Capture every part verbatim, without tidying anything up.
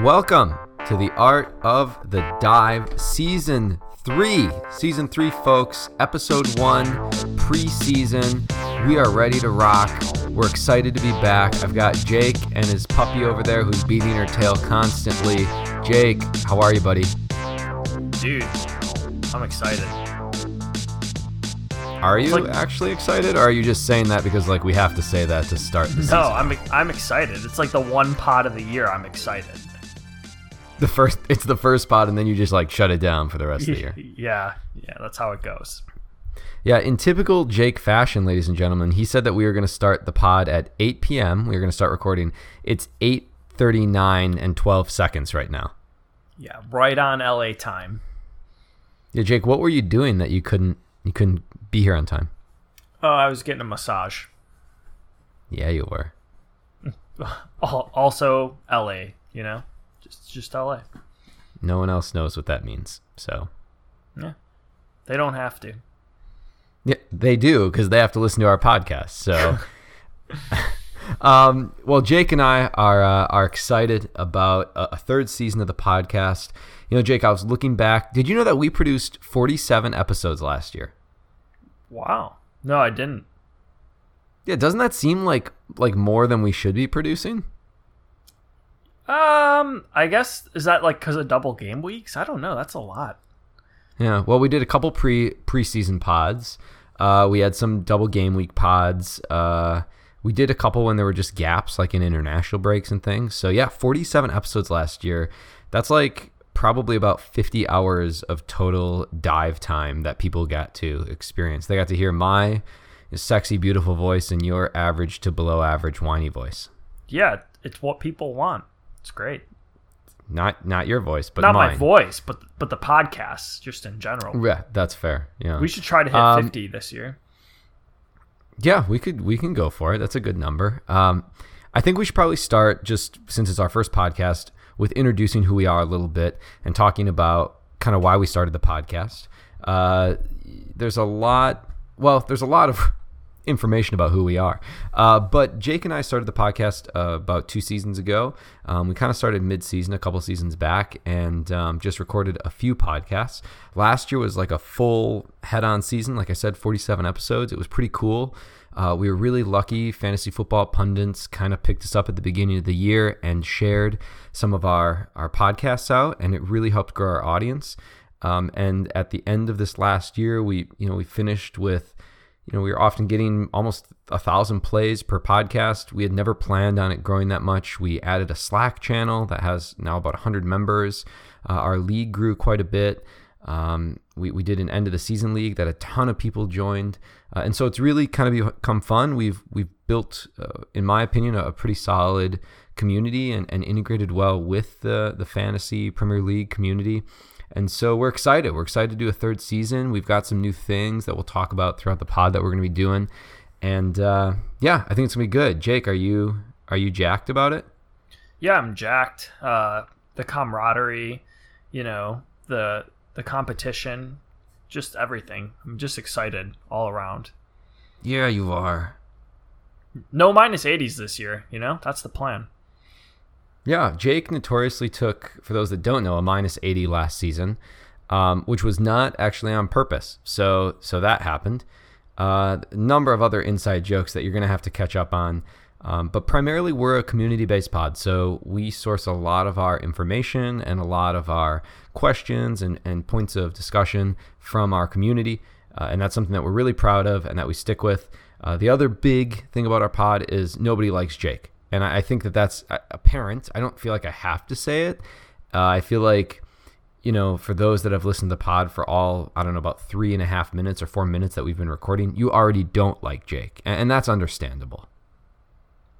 Welcome to the Art of the Dive, Season three. Season three, folks. Episode one, preseason. We are ready to rock. We're excited to be back. I've got Jake and his puppy over there who's beating her tail constantly. Jake, how are you, buddy? Dude, I'm excited. Are you like, actually excited, or are you just saying that because like we have to say that to start the season? No, I'm I'm excited. It's like the one pod of the year I'm excited. The first, it's the first pod, and then you just like shut it down for the rest of the year. Yeah, yeah, that's how it goes. Yeah, in typical Jake fashion, ladies and gentlemen, he said that we were going to start the pod at eight p.m. We were going to start recording. It's eight thirty-nine and twelve seconds right now. Yeah, right on L A time. Yeah, Jake, what were you doing that you couldn't you couldn't be here on time? Oh, I was getting a massage. Yeah, you were. Also, L A, you know, just just L A. No one else knows what that means, so. Yeah, they don't have to. Yeah, they do, because they have to listen to our podcast. So, um, well, Jake and I are uh, are excited about a, a third season of the podcast. You know, Jake, I was looking back. Did you know that we produced forty-seven episodes last year? Wow. No, I didn't. Yeah, doesn't that seem like like more than we should be producing? Um, I guess, is that like because of double game weeks? I don't know. That's a lot. Yeah, well, we did a couple pre preseason pods. Uh, we had some double game week pods. Uh, we did a couple when there were just gaps, like in international breaks and things. So yeah, forty-seven episodes last year. That's like probably about fifty hours of total dive time that people got to experience. They got to hear my sexy, beautiful voice and your average to below average whiny voice. Yeah, it's what people want. It's great. Not not your voice, but not mine. My voice, but but the podcast just in general. Yeah, that's fair. Yeah, we should try to hit um, fifty this year. Yeah, we could we can go for it. That's a good number. Um, I think we should probably start, just since it's our first podcast, with introducing who we are a little bit and talking about kind of why we started the podcast. Uh, there's a lot. Well, there's a lot of information about who we are. Uh, but Jake and I started the podcast uh, about two seasons ago. Um, we kind of started mid-season a couple seasons back and um, just recorded a few podcasts. Last year was like a full head-on season. Like I said, forty-seven episodes. It was pretty cool. Uh, we were really lucky. Fantasy football pundits kind of picked us up at the beginning of the year and shared some of our, our podcasts out, and it really helped grow our audience. Um, and at the end of this last year, we you know we finished with You know, we were often getting almost a thousand plays per podcast. We had never planned on it growing that much. We added a Slack channel that has now about one hundred members. Uh, our league grew quite a bit. Um, we, we did an end of the season league that a ton of people joined. Uh, and so it's really kind of become fun. We've we've built, uh, in my opinion, a, a pretty solid community and, and integrated well with the, the fantasy Premier League community. And so we're excited. We're excited to do a third season. We've got some new things that we'll talk about throughout the pod that we're going to be doing. And uh, yeah, I think it's going to be good. Jake, are you are you jacked about it? Yeah, I'm jacked. Uh, the camaraderie, you know, the the competition, just everything. I'm just excited all around. Yeah, you are. No minus eighties this year, you know? That's the plan. Yeah, Jake notoriously took, for those that don't know, a minus eighty last season, um, which was not actually on purpose. So so that happened. A uh, number of other inside jokes that you're going to have to catch up on. Um, but primarily, we're a community-based pod, so we source a lot of our information and a lot of our questions and, and points of discussion from our community. Uh, and that's something that we're really proud of and that we stick with. Uh, the other big thing about our pod is nobody likes Jake. And I think that that's apparent. I don't feel like I have to say it. Uh, I feel like, you know, for those that have listened to the pod for all, I don't know, about three and a half minutes or four minutes that we've been recording, you already don't like Jake. And, and that's understandable.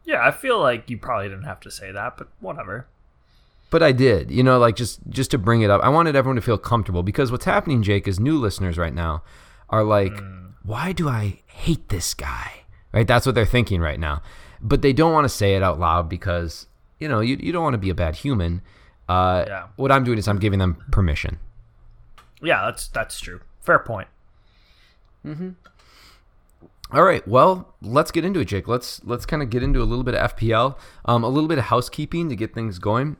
Yeah, I feel like you probably didn't have to say that, but whatever. But I did, you know, like just, just to bring it up. I wanted everyone to feel comfortable because what's happening, Jake, is new listeners right now are like, mm. why do I hate this guy? Right? That's what they're thinking right now. But they don't want to say it out loud because, you know, you you don't want to be a bad human. Uh, yeah. What I'm doing is I'm giving them permission. Yeah, that's that's true. Fair point. Mm-hmm. All right, well, let's get into it, Jake. Let's let's kind of get into a little bit of F P L, um, a little bit of housekeeping to get things going.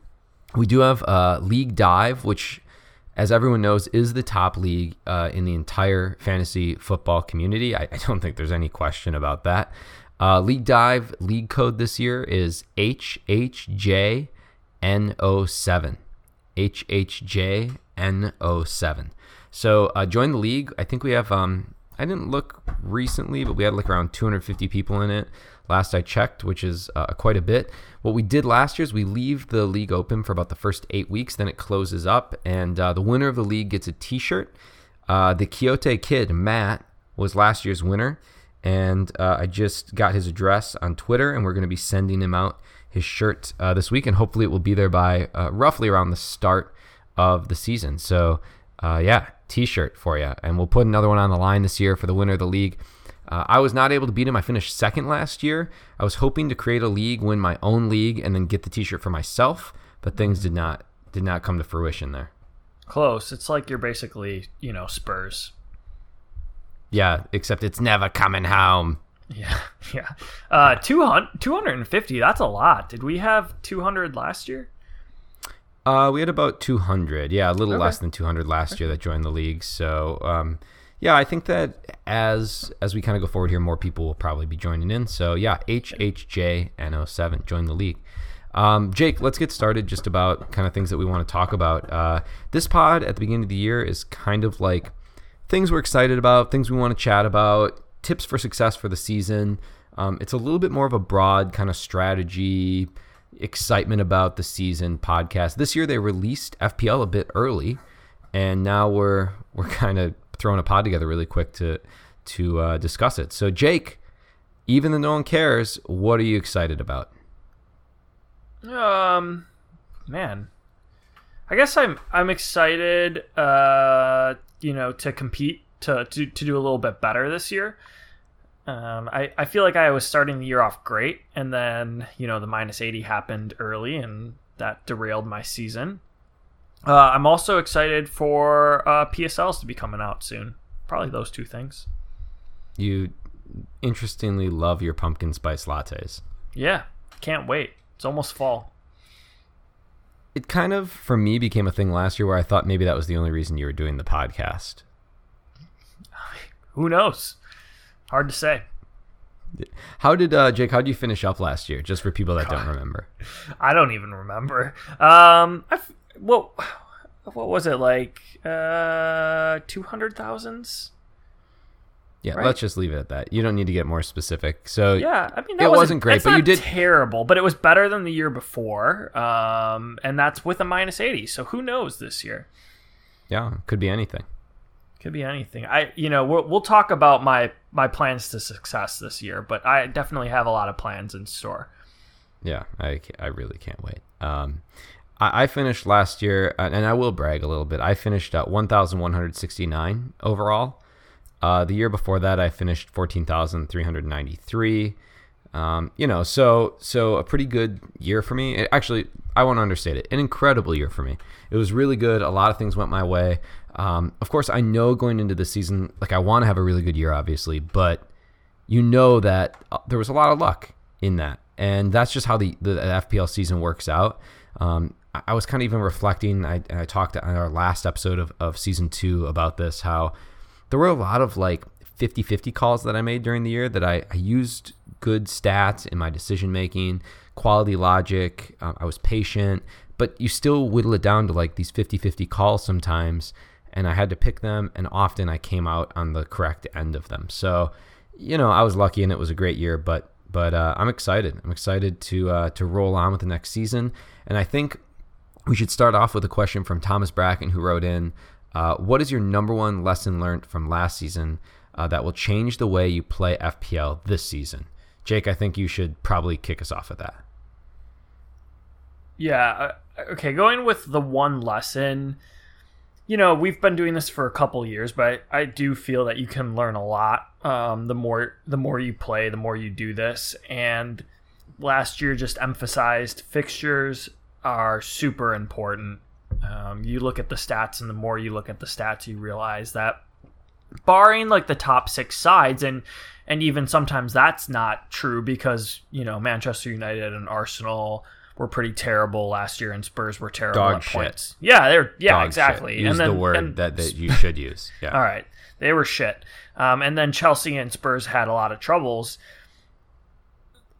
We do have uh, League Dive, which, as everyone knows, is the top league uh, in the entire fantasy football community. I, I don't think there's any question about that. Uh, League Dive league code this year is H H J N O seven. H H J N O seven. So uh, join the league. I think we have... Um, I didn't look recently, but we had like around two hundred fifty people in it last I checked, which is uh, quite a bit. What we did last year is we leave the league open for about the first eight weeks, then it closes up, and uh, the winner of the league gets a t-shirt. Uh, the Kyoto kid, Matt, was last year's winner, and uh, I just got his address on Twitter, and we're going to be sending him out his shirt uh, this week, and hopefully it will be there by uh, roughly around the start of the season. So, uh, yeah. T-shirt for you, and we'll put another one on the line this year for the winner of the league. Uh, I was not able to beat him. I finished second last year. I was hoping to create a league, win my own league, and then get the T-shirt for myself, but things did not did not come to fruition there. Close. It's like you're basically, you know, Spurs. Yeah, except it's never coming home. Yeah, yeah. Uh, two hundred, two hundred fifty. That's a lot. Did we have two hundred last year? Uh, we had about two hundred, yeah, a little okay. less than two hundred last okay. year that joined the league. So, um, yeah, I think that as as we kind of go forward here, more people will probably be joining in. So, yeah, H H J N O seven, join the league. Um, Jake, let's get started just about kind of things that we want to talk about. Uh, this pod at the beginning of the year is kind of like things we're excited about, things we want to chat about, tips for success for the season. Um, it's a little bit more of a broad kind of strategy, excitement about the season podcast. This year they released F P L a bit early, and now we're we're kind of throwing a pod together really quick to to uh, discuss it. So Jake, even though no one cares, what are you excited about? Um, man, I guess I'm I'm excited. Uh, you know, to compete to to to do a little bit better this year. Um, I, I feel like I was starting the year off great, and then, you know, the minus eighty happened early, and that derailed my season. Uh, I'm also excited for uh, P S Ls to be coming out soon. Probably those two things. You interestingly love your pumpkin spice lattes. Yeah, can't wait. It's almost fall. It kind of, for me, became a thing last year where I thought maybe that was the only reason you were doing the podcast. Who knows? Hard to say. How did, uh, Jake, how did you finish up last year? Just for people that God. don't remember. I don't even remember. Um, I've, well, what was it, like uh, two hundred thousands? Yeah, right? Let's just leave it at that. You don't need to get more specific. So yeah, I mean, that it wasn't, wasn't great, but you did terrible, but it was better than the year before, um, and that's with a minus eighty, so who knows this year? Yeah, could be anything. Could be anything. I, you know, we'll, we'll talk about my, my plans to success this year, but I definitely have a lot of plans in store. Yeah, I, I really can't wait. Um, I, I finished last year, and I will brag a little bit. I finished at one thousand one hundred sixty-nine overall. Uh, the year before that, I finished fourteen thousand three hundred ninety-three. Um, you know, so so a pretty good year for me. It, actually, I won't understate it. An incredible year for me. It was really good. A lot of things went my way. Um, of course, I know going into the season, like I want to have a really good year, obviously, but you know that there was a lot of luck in that, and that's just how the, the F P L season works out. Um, I, I was kind of even reflecting. I, I talked on our last episode of, of season two about this, how there were a lot of like fifty-fifty calls that I made during the year that I, I used good stats in my decision-making, quality logic. Um, I was patient, but you still whittle it down to like these fifty-fifty calls sometimes, and I had to pick them, and often I came out on the correct end of them. So, you know, I was lucky, and it was a great year, but but uh, I'm excited. I'm excited to uh, to roll on with the next season, and I think we should start off with a question from Thomas Bracken, who wrote in, uh, what is your number one lesson learned from last season uh, that will change the way you play F P L this season? Jake, I think you should probably kick us off with that. Yeah. Okay. Going with the one lesson, you know, we've been doing this for a couple years, but I, I do feel that you can learn a lot. Um, the more, the more you play, the more you do this. And last year just emphasized fixtures are super important. Um, you look at the stats, and the more you look at the stats, you realize that barring like the top six sides, and and even sometimes that's not true because, you know, Manchester United and Arsenal were pretty terrible last year, and Spurs were terrible Dog at shit. points. Yeah, they're yeah, Dog exactly. Shit. Use and then, the word and, that, that you should use. Yeah. All right. They were shit. Um, and then Chelsea and Spurs had a lot of troubles.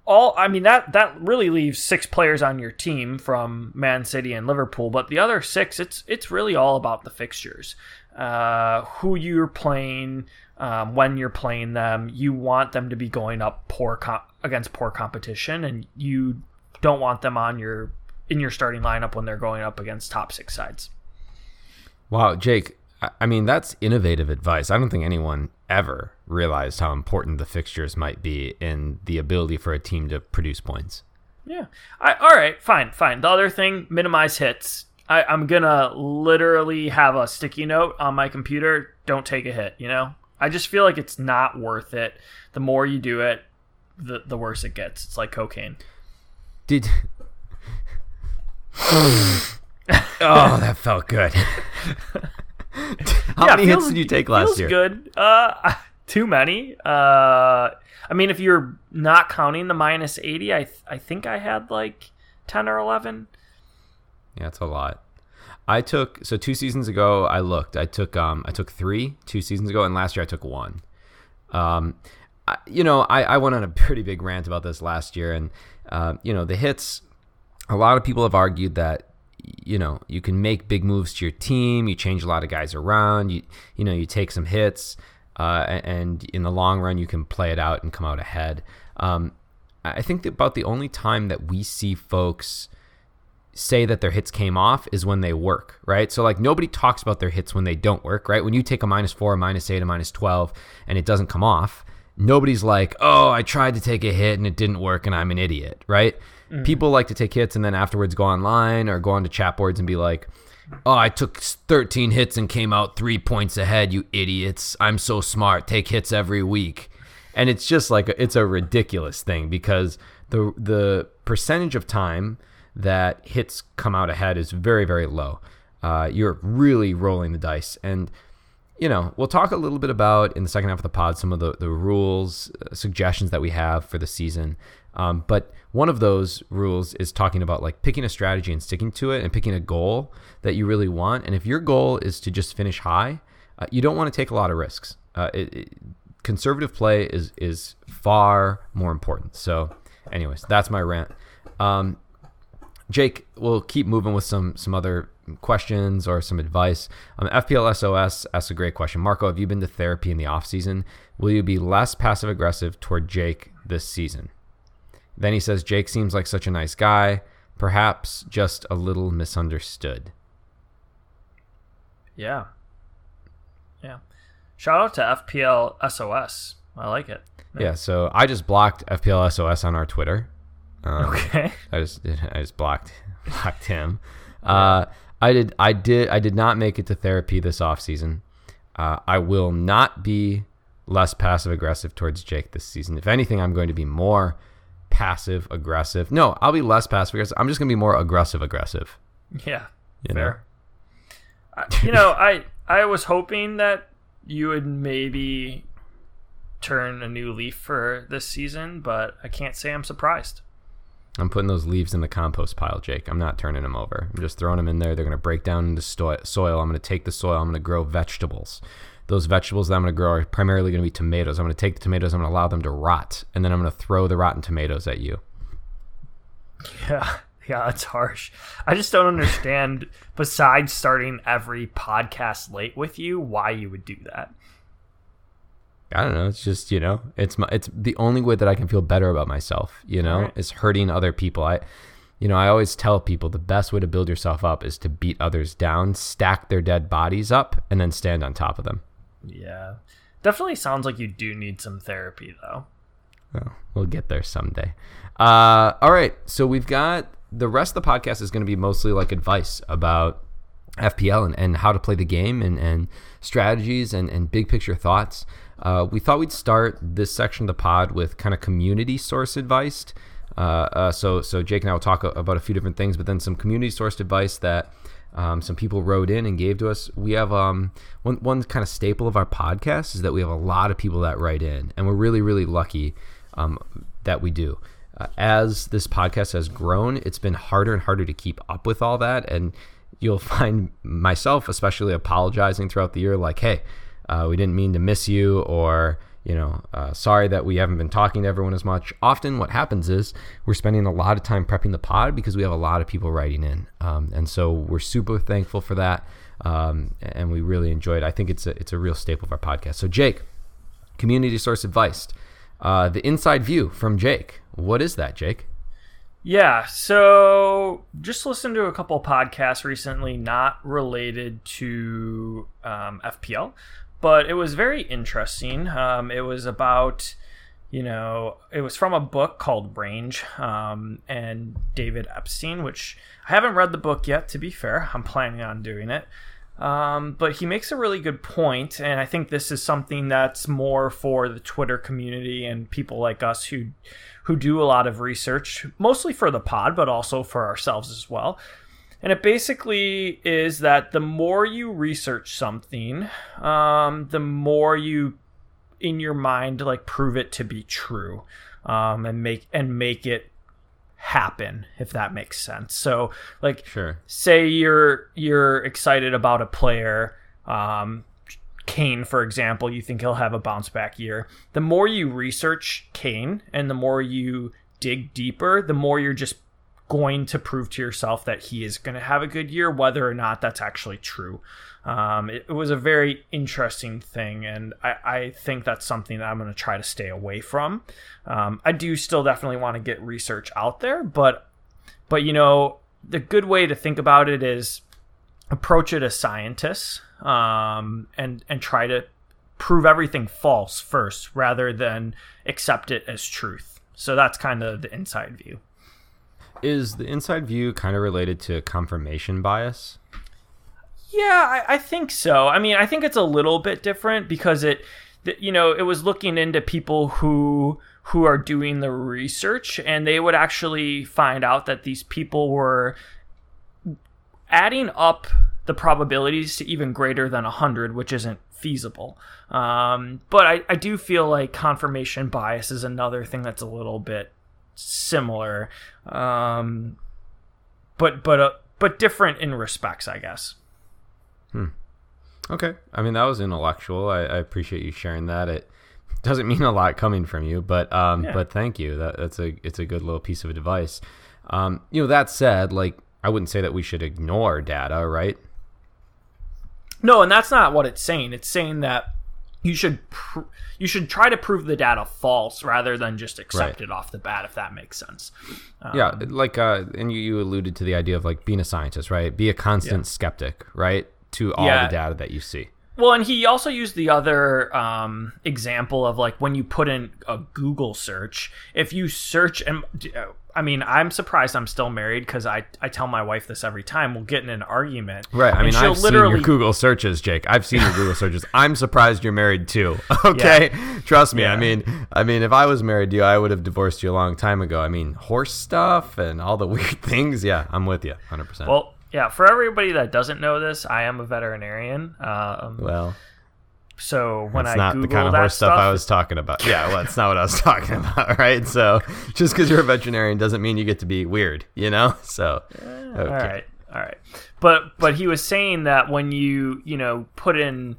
All I mean, that that really leaves six players on your team from Man City and Liverpool, but the other six, it's it's really all about the fixtures. Uh, who you're playing, um, when you're playing them. You want them to be going up poor com- against poor competition, and you don't want them on your in your starting lineup when they're going up against top six sides. Wow, Jake, I mean, that's innovative advice. I don't think anyone ever realized how important the fixtures might be in the ability for a team to produce points. Yeah. I, all right, fine, fine. The other thing, minimize hits. I, I'm going to literally have a sticky note on my computer, don't take a hit, you know? I just feel like it's not worth it. The more you do it, the, the worse it gets. It's like cocaine. Did oh, that felt good. How yeah, many feels, hits did you take last year? Good. Uh, too many. Uh, I mean, if you're not counting the minus eighty, I th- I think I had like ten or eleven. Yeah, that's a lot. I took so two seasons ago. I looked. I took um. I took three two seasons ago, and last year I took one. Um. You know, I, I went on a pretty big rant about this last year, and, uh, you know, the hits, a lot of people have argued that, you know, you can make big moves to your team, you change a lot of guys around, you you know, you take some hits, uh, and in the long run, you can play it out and come out ahead. Um, I think that about the only time that we see folks say that their hits came off is when they work, right? So like nobody talks about their hits when they don't work, right? When you take a minus four, a minus eight, a minus twelve, and it doesn't come off, nobody's like, oh, I tried to take a hit and it didn't work and I'm an idiot, right? Mm. People like to take hits and then afterwards go online or go onto chat boards and be like, oh, I took thirteen hits and came out three points ahead, you idiots. I'm so smart. Take hits every week. And it's just like, it's a ridiculous thing because the the percentage of time that hits come out ahead is very, very low. Uh, you're really rolling the dice. And you know, we'll talk a little bit about in the second half of the pod some of the, the rules, uh, suggestions that we have for the season. Um, but one of those rules is talking about like picking a strategy and sticking to it and picking a goal that you really want. And if your goal is to just finish high, uh, you don't want to take a lot of risks. Uh, it, it, conservative play is, is far more important. So anyways, that's my rant. Um, Jake, we'll keep moving with some some other questions or some advice. Um, F P L S O S asks a great question. Marco, have you been to therapy in the off season? Will you be less passive aggressive toward Jake this season? Then he says, Jake seems like such a nice guy, perhaps just a little misunderstood. Yeah. Yeah. Shout out to F P L S O S. I like it. Yeah. yeah so I just blocked F P L S O S on our Twitter. Um, okay. I just I just blocked blocked him. Uh, I did I did I did not make it to therapy this off season. Uh, I will not be less passive aggressive towards Jake this season. If anything, I'm going to be more passive aggressive. No, I'll be less passive aggressive. I'm just going to be more aggressive aggressive. Yeah. You fair. Know? I, you know, I I was hoping that you would maybe turn a new leaf for this season, but I can't say I'm surprised. I'm putting those leaves in the compost pile, Jake. I'm not turning them over. I'm just throwing them in there. They're going to break down into sto- soil. I'm going to take the soil. I'm going to grow vegetables. Those vegetables that I'm going to grow are primarily going to be tomatoes. I'm going to take the tomatoes. I'm going to allow them to rot. And then I'm going to throw the rotten tomatoes at you. Yeah. Yeah, that's harsh. I just don't understand, besides starting every podcast late with you, why you would do that. I don't know. It's just, you know, it's my, it's the only way that I can feel better about myself, you know, right. is hurting other people. I, you know, I always tell people the best way to build yourself up is to beat others down, stack their dead bodies up, and then stand on top of them. Yeah. Definitely sounds like you do need some therapy, though. Well, we'll get there someday. Uh, all right. So we've got the rest of the podcast is going to be mostly like advice about F P L and, and how to play the game and, and strategies and, and big picture thoughts. Uh, we thought we'd start this section of the pod with kind of community source advice. Uh, uh, so so Jake and I will talk about a few different things, but then some community sourced advice that um, some people wrote in and gave to us. We have um, one, one kind of staple of our podcast is that we have a lot of people that write in, and we're really, really lucky um, that we do. Uh, as this podcast has grown, it's been harder and harder to keep up with all that, and you'll find myself especially apologizing throughout the year, like, hey, uh, we didn't mean to miss you, or, you know, uh, sorry that we haven't been talking to everyone as much. Often what happens is we're spending a lot of time prepping the pod because we have a lot of people writing in. Um, and so we're super thankful for that, um, and we really enjoy it. I think it's a, it's a real staple of our podcast. So Jake, community source advice, uh, the inside view from Jake. What is that, Jake? Yeah, so just listened to a couple podcasts recently, not related to um, F P L, but it was very interesting. Um, it was about, you know, it was from a book called Range um, and David Epstein, which I haven't read the book yet, to be fair. I'm planning on doing it. Um, but he makes a really good point, and I think this is something that's more for the Twitter community and people like us who who do a lot of research, mostly for the pod, but also for ourselves as well. And it basically is that the more you research something, um, the more you, in your mind, like prove it to be true, um, and make and make it happen, if that makes sense. So, like, sure. Say you're you're excited about a player, um, Kane, for example, you think he'll have a bounce back year. The more you research Kane and the more you dig deeper, the more you're just going to prove to yourself that he is going to have a good year, whether or not that's actually true. Um, it, it was a very interesting thing, and I, I think that's something that I'm going to try to stay away from. Um, I do still definitely want to get research out there, but but you know, the good way to think about it is approach it as scientists, um, and, and try to prove everything false first rather than accept it as truth. So that's kind of the inside view. Is the inside view kind of related to confirmation bias? Yeah, I, I think so. I mean, I think it's a little bit different because it, you know, it was looking into people who who are doing the research, and they would actually find out that these people were adding up the probabilities to even greater than one hundred, which isn't feasible. Um, but I, I do feel like confirmation bias is another thing that's a little bit similar, um, but but uh, but different in respects, I guess. Hmm. Okay. I mean, that was intellectual. I, I appreciate you sharing that. It doesn't mean a lot coming from you, but um, yeah. but thank you. That that's a it's a good little piece of advice. Um, you know, that said, like, I wouldn't say that we should ignore data, right? No, and that's not what it's saying. It's saying that you should pr- you should try to prove the data false rather than just accept right. it off the bat, if that makes sense. Um, yeah, like, uh, and you, you alluded to the idea of, like, being a scientist, right? Be a constant yeah. skeptic, right, to all yeah. the data that you see. Well, and he also used the other um, example of, like, when you put in a Google search, if you search, and I mean, I'm surprised I'm still married because I, I tell my wife this every time. We'll get in an argument. Right. I mean, I've seen your Google searches, Jake. I've seen your Google searches. I'm surprised you're married too. Okay. Yeah. Trust me. Yeah. I mean, I mean, if I was married to you, I would have divorced you a long time ago. I mean, horse stuff and all the weird things. Yeah, I'm with you one hundred percent. Well, yeah, for everybody that doesn't know this, I am a veterinarian. Um, well, so when I Google that stuff, it's not the kind of horse stuff I was talking about. Yeah, well, it's not what I was talking about, right? So just because you're a veterinarian doesn't mean you get to be weird, you know? So okay. all right, all right. But but he was saying that when you you know put in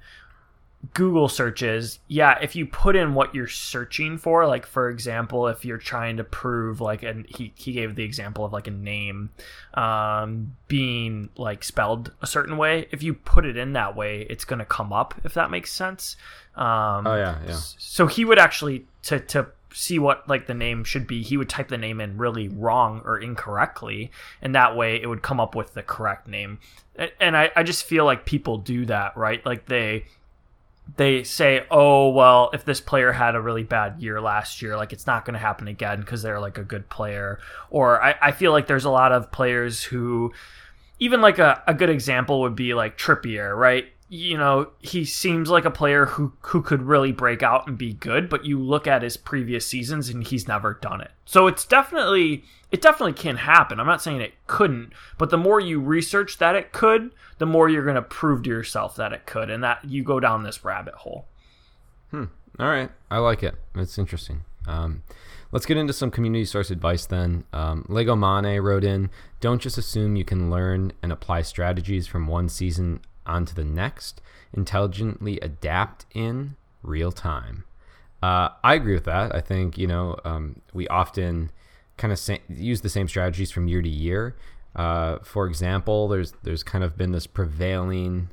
Google searches, yeah, if you put in what you're searching for, like, for example, if you're trying to prove, like, and he, he gave the example of, like, a name um, being, like, spelled a certain way, if you put it in that way, it's going to come up, if that makes sense. Um, oh, yeah, yeah. So he would actually, to, to see what, like, the name should be, he would type the name in really wrong or incorrectly, and that way it would come up with the correct name. And, and I, I just feel like people do that, right? Like, they... they say, oh, well, if this player had a really bad year last year, like, it's not going to happen again because they're, like, a good player. Or I, I feel like there's a lot of players who, even, like, a, a good example would be, like, Trippier, right? you know, he seems like a player who, who could really break out and be good, but you look at his previous seasons and he's never done it. So it's definitely, it definitely can happen. I'm not saying it couldn't, but the more you research that it could, the more you're going to prove to yourself that it could, and that you go down this rabbit hole. Hmm. All right. I like it. It's interesting. Um, let's get into some community source advice then. Um, Lego Mane wrote in, don't just assume you can learn and apply strategies from one season onto the next. Intelligently adapt in real time. Uh, I agree with that. I think, you know, um, we often kind of sa- use the same strategies from year to year. Uh, for example, there's there's kind of been this prevailing,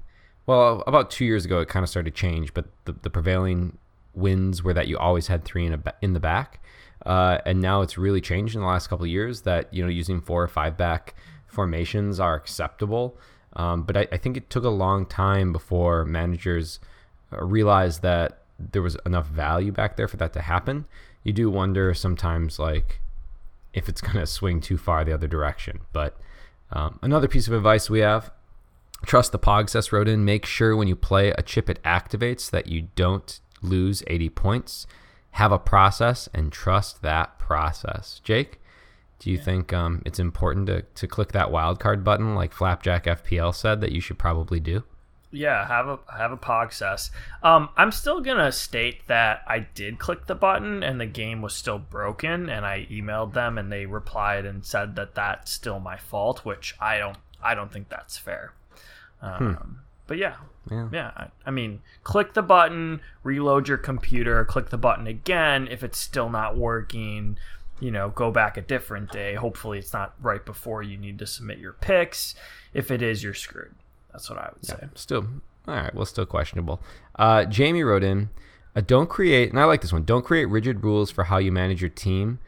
well, about two years ago, it kind of started to change, but the, the prevailing wins were that you always had three in, a, in the back. Uh, and now it's really changed in the last couple of years that, you know, using four or five back formations are acceptable. Um, but I, I think it took a long time before managers realized that there was enough value back there for that to happen. You do wonder sometimes, like, if it's going to swing too far the other direction. But um, another piece of advice we have, Trust the Pogsess wrote in, make sure when you play a chip it activates that you don't lose eighty points. Have a process and trust that process. Jake? Do you yeah. think um, it's important to, to click that wildcard button like Flapjack F P L said that you should probably do? Yeah, have a have a Pogsess. Um, I'm still going to state that I did click the button and the game was still broken, and I emailed them and they replied and said that that's still my fault, which I don't I don't think that's fair. Um, hmm. But yeah, yeah, yeah. I mean, click the button, reload your computer, click the button again if it's still not working. You know, go back a different day. Hopefully it's not right before you need to submit your picks. If it is, you're screwed. That's what I would yeah, say. Still, all right, well, still questionable. Uh, Jamie wrote in, uh, don't create, and I like this one, don't create rigid rules for how you manage your team.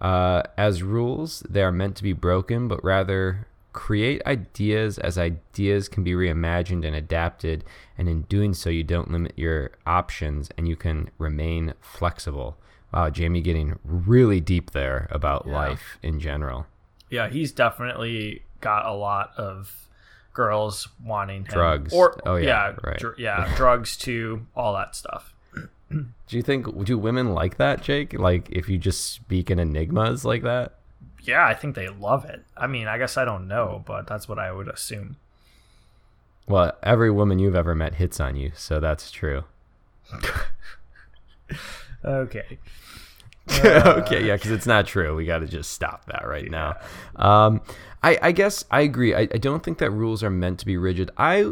Uh, as rules, they are meant to be broken, but rather create ideas as ideas can be reimagined and adapted. And in doing so, you don't limit your options and you can remain flexible. Wow, Jamie getting really deep there about yeah. life in general. Yeah, he's definitely got a lot of girls wanting him. Drugs. Or, oh, yeah. Yeah, right. dr- yeah drugs too, all that stuff. Do you think, do women like that, Jake? Like, if you just speak in enigmas like that? Yeah, I think they love it. I mean, I guess I don't know, but that's what I would assume. Well, every woman you've ever met hits on you, so that's true. Okay. Uh, okay, yeah, because it's not true. We got to just stop that right yeah. now. Um, I, I guess I agree. I, I don't think that rules are meant to be rigid. I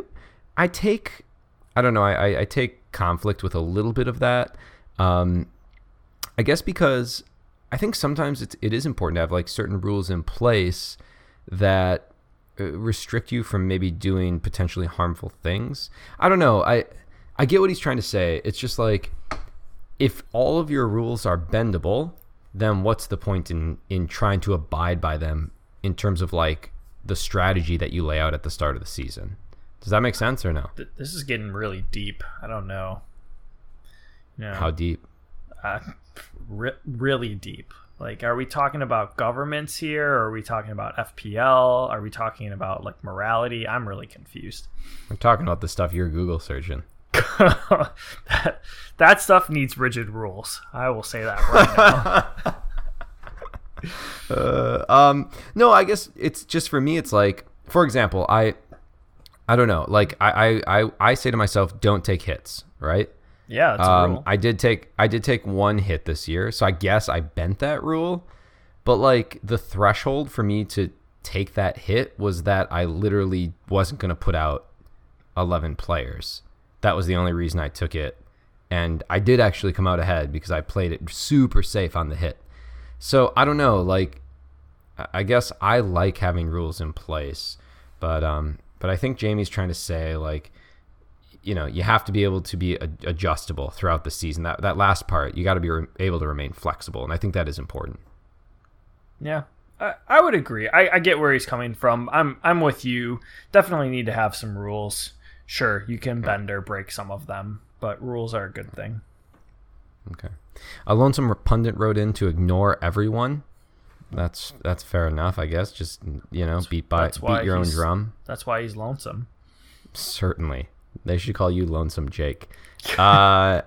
I take, I don't know, I, I take conflict with a little bit of that. Um, I guess because I think sometimes it's, it is important to have like certain rules in place that restrict you from maybe doing potentially harmful things. I don't know. I I get what he's trying to say. It's just like, if all of your rules are bendable, then what's the point in, in trying to abide by them in terms of like the strategy that you lay out at the start of the season? Does that make sense or no? This is getting really deep. I don't know. No. How deep? Uh, re- really deep. Like, are we talking about governments here? Or are we talking about F P L? Are we talking about like morality? I'm really confused. We're talking about the stuff you're Google searching. that, that stuff needs rigid rules. I will say that right now. uh, um, no, I guess it's just for me. It's like, for example, I, I don't know. Like I, I, I, I say to myself, don't take hits, right? Yeah, that's um, a rule. I did take, I did take one hit this year, so I guess I bent that rule. But like the threshold for me to take that hit was that I literally wasn't going to put out eleven players. That was the only reason I took it. And I did actually come out ahead because I played it super safe on the hit. So I don't know, like, I guess I like having rules in place, but um, but I think Jamie's trying to say, like, you know, you have to be able to be ad- adjustable throughout the season. That that last part, you got to be re- able to remain flexible. And I think that is important. Yeah. I, I would agree. I, I get where he's coming from. I'm I'm with you. Definitely need to have some rules. Sure, you can bend or break some of them, but rules are a good thing. Okay. A lonesome pundit wrote in to ignore everyone. That's that's fair enough, I guess. Just, you know, that's, beat by beat your own drum. That's why he's lonesome. Certainly. They should call you Lonesome Jake. Uh,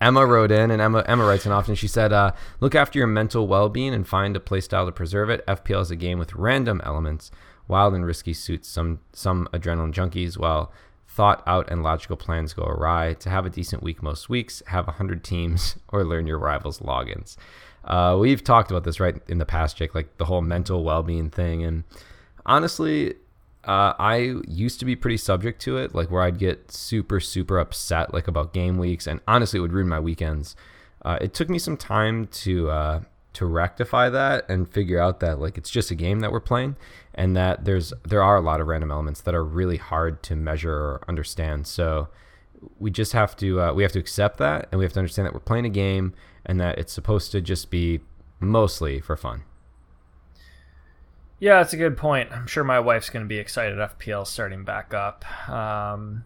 Emma wrote in, and Emma Emma writes in often. She said, uh, look after your mental well-being and find a play style to preserve it. F P L is a game with random elements. Wild and risky suits some some adrenaline junkies, while thought-out and logical plans go awry. To have a decent week most weeks, have one hundred teams, or learn your rivals' logins. Uh, we've talked about this right in the past, Jake, like the whole mental well-being thing. And honestly, uh, I used to be pretty subject to it, like where I'd get super, super upset like about game weeks. And honestly, it would ruin my weekends. Uh, it took me some time to uh, to rectify that and figure out that like it's just a game that we're playing and that there's there are a lot of random elements that are really hard to measure or understand. So we just have to uh, we have to accept that, and we have to understand that we're playing a game and that it's supposed to just be mostly for fun. Yeah, that's a good point. I'm sure my wife's going to be excited F P L starting back up. Um,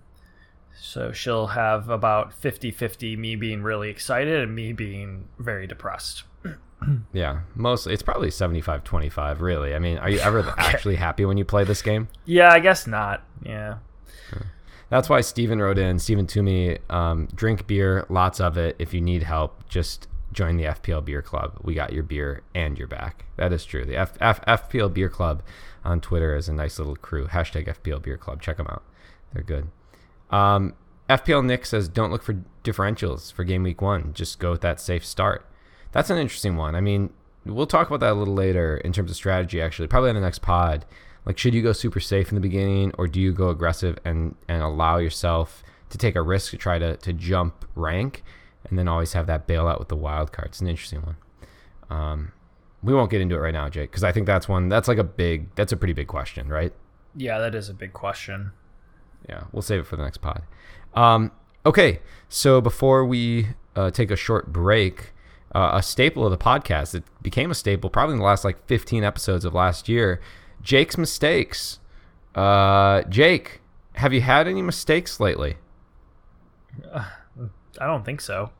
so she'll have about fifty-fifty me being really excited and me being very depressed. Yeah, mostly. It's probably seventy-five twenty-five, really. I mean, are you ever okay. actually happy when you play this game? Yeah, I guess not. Yeah. That's why Steven wrote in, Steven Toomey, um, drink beer, lots of it. If you need help, just join the F P L Beer Club. We got your beer and your back. That is true. The F- F- FPL Beer Club on Twitter is a nice little crew. Hashtag F P L Beer Club. Check them out. They're good. Um, F P L Nick says, don't look for differentials for game week one. Just go with that safe start. That's an interesting one. I mean, we'll talk about that a little later in terms of strategy, actually, probably on the next pod. Like, should you go super safe in the beginning, or do you go aggressive and, and allow yourself to take a risk to try to, to jump rank, and then always have that bailout with the wild card? It's an interesting one. Um, we won't get into it right now, Jake, because I think that's one that's like a big, that's a pretty big question, right? Yeah, that is a big question. Yeah, we'll save it for the next pod. Um, okay, so before we uh, take a short break, uh, a staple of the podcast, it became a staple probably in the last like fifteen episodes of last year, Jake's mistakes. Uh, Jake, have you had any mistakes lately? Uh, I don't think so.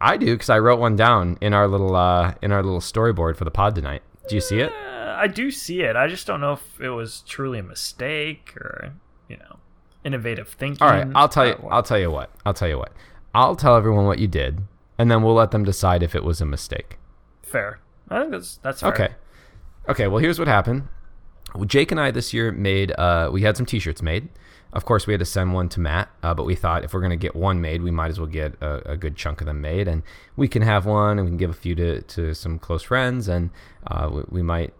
I do, because I wrote one down in our little uh, in our little storyboard for the pod tonight. Do you see it? Uh, I do see it. I just don't know if it was truly a mistake or, you know, innovative thinking. All right, I'll tell you. I'll tell you what. I'll tell you what. I'll tell everyone what you did, and then we'll let them decide if it was a mistake. Fair. I think that's that's fair. Okay. Okay. Well, here's what happened. Jake and I this year made, uh, we had some t-shirts made. Of course, we had to send one to Matt, uh, but we thought if we're going to get one made, we might as well get a, a good chunk of them made. And we can have one, and we can give a few to, to some close friends, and uh, we, we might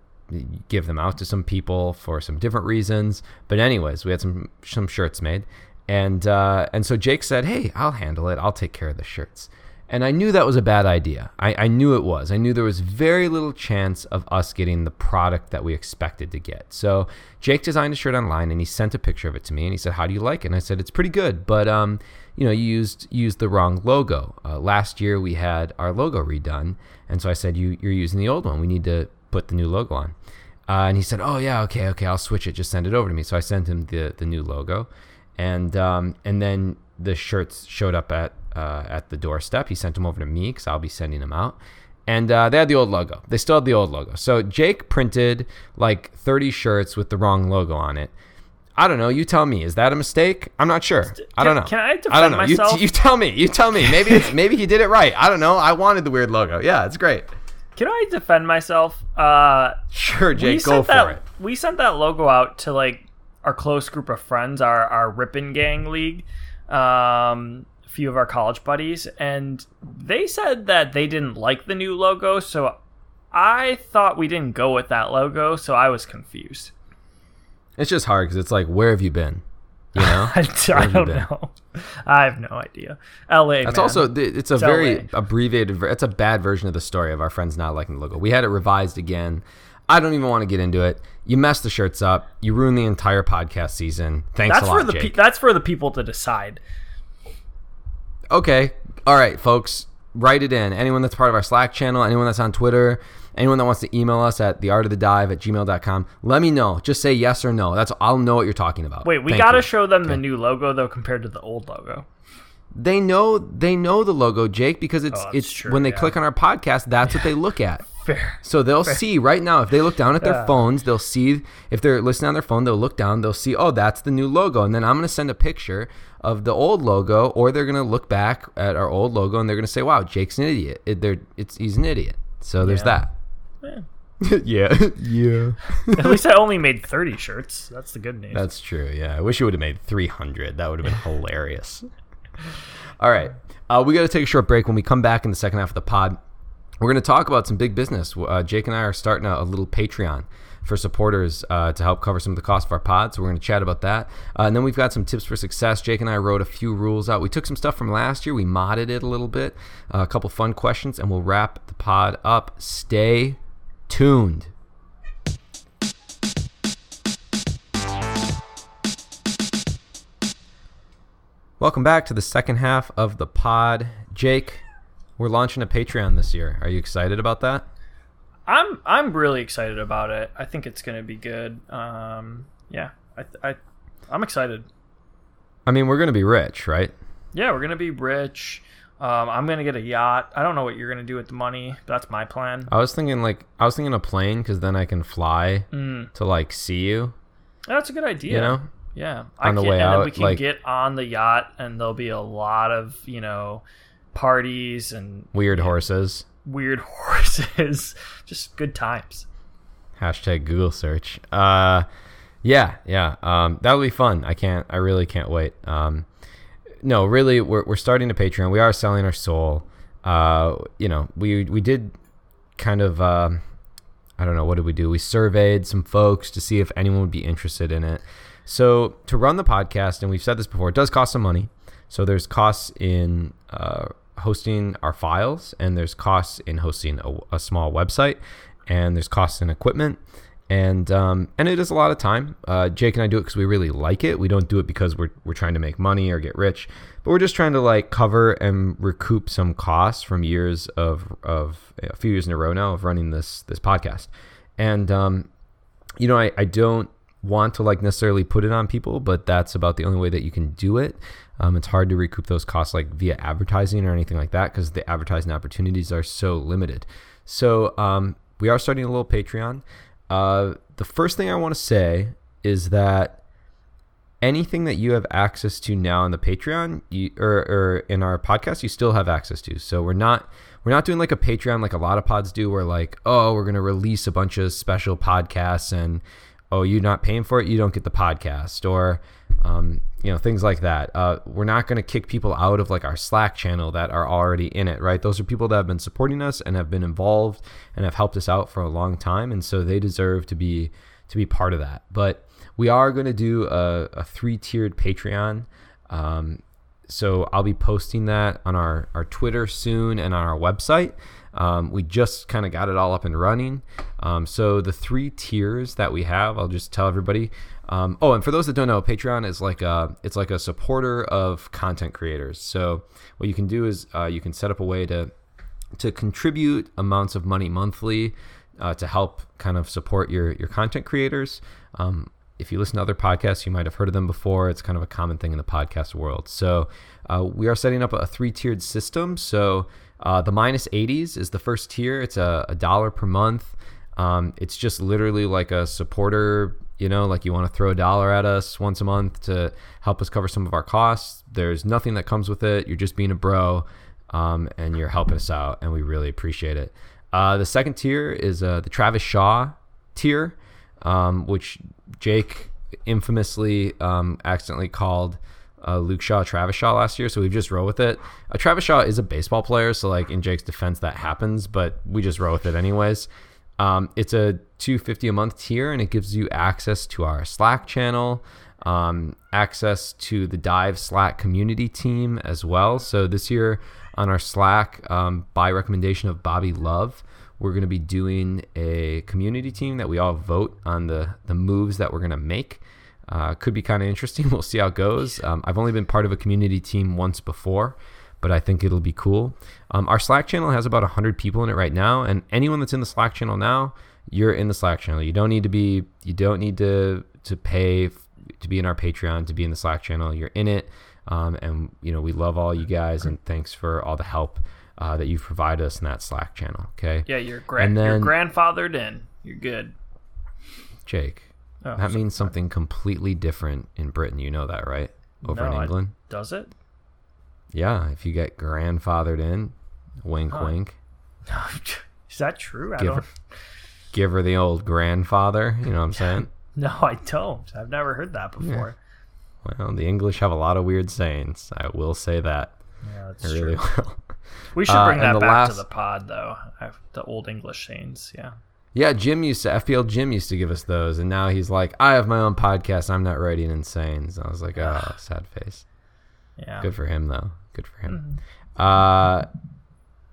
give them out to some people for some different reasons. But anyways, we had some some shirts made. And, uh, and so Jake said, hey, I'll handle it. I'll take care of the shirts. And I knew that was a bad idea. I, I knew it was. I knew there was very little chance of us getting the product that we expected to get. So Jake designed a shirt online, and he sent a picture of it to me, and he said, how do you like it? And I said, it's pretty good, but um, you know, you used, used the wrong logo. Uh, last year we had our logo redone, and so I said, you, you're using the old one. We need to put the new logo on. Uh, and he said, oh, yeah, okay, okay, I'll switch it. Just send it over to me. So I sent him the, the new logo, and um, and then the shirts showed up at Uh, at the doorstep. He sent them over to me because I'll be sending them out. And uh, they had the old logo. They still had the old logo. So Jake printed like thirty shirts with the wrong logo on it. I don't know. You tell me. Is that a mistake? I'm not sure. Can, I don't know. Can I defend I don't know. myself? You, you tell me. You tell me. Maybe it's, maybe he did it right. I don't know. I wanted the weird logo. Yeah, it's great. Can I defend myself? Uh, sure, Jake. Go for that, it. We sent that logo out to like our close group of friends, our, our Rippin' Gang League. Um... few of our college buddies, and they said that they didn't like the new logo, so I thought we didn't go with that logo, so I was confused. It's just hard because it's like, where have you been? You know, I don't know. I have no idea. L A. That's man. also it's a it's very L A. abbreviated. It's a bad version of the story of our friends not liking the logo. We had it revised again. I don't even want to get into it. You messed the shirts up. You ruined the entire podcast season. Thanks that's a lot, for the Jake. Pe- that's for the people to decide. Okay. All right, folks, write it in. Anyone that's part of our Slack channel, anyone that's on Twitter, anyone that wants to email us at the art of the dive at gmail dot com, let me know. Just say yes or no. That's I'll know what you're talking about. Wait, we got to show them okay. the new logo, though, compared to the old logo. They know they know the logo, Jake, because it's oh, it's true, when they yeah. click on our podcast, that's what they look at. Fair. So they'll Fair. see right now, if they look down at their uh, phones, they'll see, if they're listening on their phone, they'll look down, they'll see, oh, that's the new logo. And then I'm going to send a picture of the old logo, or they're going to look back at our old logo and they're going to say, wow, Jake's an idiot. It, they're, it's, he's an idiot. So there's yeah. that. Yeah. yeah. yeah. At least I only made thirty shirts. That's the good news. That's true. Yeah. I wish you would have made three hundred. That would have been hilarious. All right. Uh, we got to take a short break. When we come back in the second half of the pod, we're going to talk about some big business. Uh, Jake and I are starting a, a little Patreon for supporters uh, to help cover some of the cost of our pods. So we're going to chat about that. Uh, and then we've got some tips for success. Jake and I wrote a few rules out. We took some stuff from last year. We modded it a little bit, uh, a couple fun questions, and we'll wrap the pod up. Stay tuned. Welcome back to the second half of the pod. Jake, we're launching a Patreon this year. Are you excited about that? I'm I'm really excited about it. I think it's going to be good. Um, yeah, I, I, I'm excited. I mean, we're going to be rich, right? Yeah, we're going to be rich. Um, I'm going to get a yacht. I don't know what you're going to do with the money, but that's my plan. I was thinking like I was thinking a plane, because then I can fly mm. to like see you. That's a good idea. You know? Yeah. On I the can, way and out. Then we can like, get on the yacht, and there'll be a lot of, you know... parties and weird horses weird horses just good times. Hashtag Google search. uh yeah yeah um that'll be fun. I can't I really can't wait. Um no, really, we're we're starting a Patreon. We are selling our soul. Uh you know, we we did kind of um I don't know, what did we do? We surveyed some folks to see if anyone would be interested in it. So to run the podcast, and we've said this before, it does cost some money. So there's costs in uh hosting our files, and there's costs in hosting a, a small website, and there's costs in equipment, and um and it is a lot of time. uh Jake and I do it because we really like it. We don't do it because we're we're trying to make money or get rich, but we're just trying to like cover and recoup some costs from years of of a few years in a row now of running this this podcast. And um you know, I I don't want to like necessarily put it on people, but that's about the only way that you can do it. Um, it's hard to recoup those costs like via advertising or anything like that, because the advertising opportunities are so limited. So um, we are starting a little Patreon. Uh, the first thing I want to say is that anything that you have access to now on the Patreon you, or, or in our podcast, you still have access to. So we're not we're not doing like a Patreon like a lot of pods do, where like, oh, we're gonna release a bunch of special podcasts and oh, you're not paying for it, you don't get the podcast, or um, you know, things like that. Uh, we're not going to kick people out of like our Slack channel that are already in it, right? Those are people that have been supporting us and have been involved and have helped us out for a long time, and so they deserve to be to be part of that. But we are going to do a, a three-tiered Patreon. Um, so I'll be posting that on our, our Twitter soon and on our website. Um, we just kind of got it all up and running. Um, so the three tiers that we have, I'll just tell everybody. Um, oh, and for those that don't know, Patreon is like a, it's like a supporter of content creators. So what you can do is uh, you can set up a way to to contribute amounts of money monthly uh, to help kind of support your, your content creators. Um, if you listen to other podcasts, you might have heard of them before. It's kind of a common thing in the podcast world. So uh, we are setting up a three-tiered system. So Uh, the minus eighties is the first tier. It's a, a dollar per month. Um, it's just literally like a supporter, you know, like you want to throw a dollar at us once a month to help us cover some of our costs. There's nothing that comes with it. You're just being a bro, um, and you're helping us out, and we really appreciate it. Uh, the second tier is uh, the Travis Shaw tier, um, which Jake infamously um, accidentally called Uh, Luke Shaw, Travis Shaw last year, so we just roll with it. Uh, Travis Shaw is a baseball player, so like in Jake's defense, that happens, but we just roll with it anyways. Um, it's a two hundred fifty dollars a month tier, and it gives you access to our Slack channel, um, access to the Dive Slack community team as well. So this year on our Slack, um, by recommendation of Bobby Love, we're going to be doing a community team that we all vote on the the moves that we're going to make. Uh, could be kind of interesting. We'll see how it goes. Um, I've only been part of a community team once before, but I think it'll be cool. Um, our Slack channel has about one hundred people in it right now, and anyone that's in the Slack channel now, you're in the Slack channel. You don't need to be. You don't need to to pay f- to be in our Patreon to be in the Slack channel. You're in it, um, and you know we love all you guys, and thanks for all the help uh, that you provide us in that Slack channel. Okay. Yeah, you're grand. You're grandfathered in. You're good, Jake. Oh, that means something completely different in Britain. You know that, right? Over no, in England. I, does it? Yeah. If you get grandfathered in, wink, huh. wink. Is that true? I give, don't... her, give her the old grandfather. You know what I'm saying? No, I don't. I've never heard that before. Yeah. Well, the English have a lot of weird sayings. I will say that. Yeah, that's I true. Really will. We should bring uh, that back last... to the pod, though. The old English sayings, yeah. Yeah, Jim used to, F P L Jim used to give us those, and now he's like, I have my own podcast. I'm not writing insane. So I was like, oh, sad face. Yeah. Good for him, though. Good for him. Mm-hmm. Uh,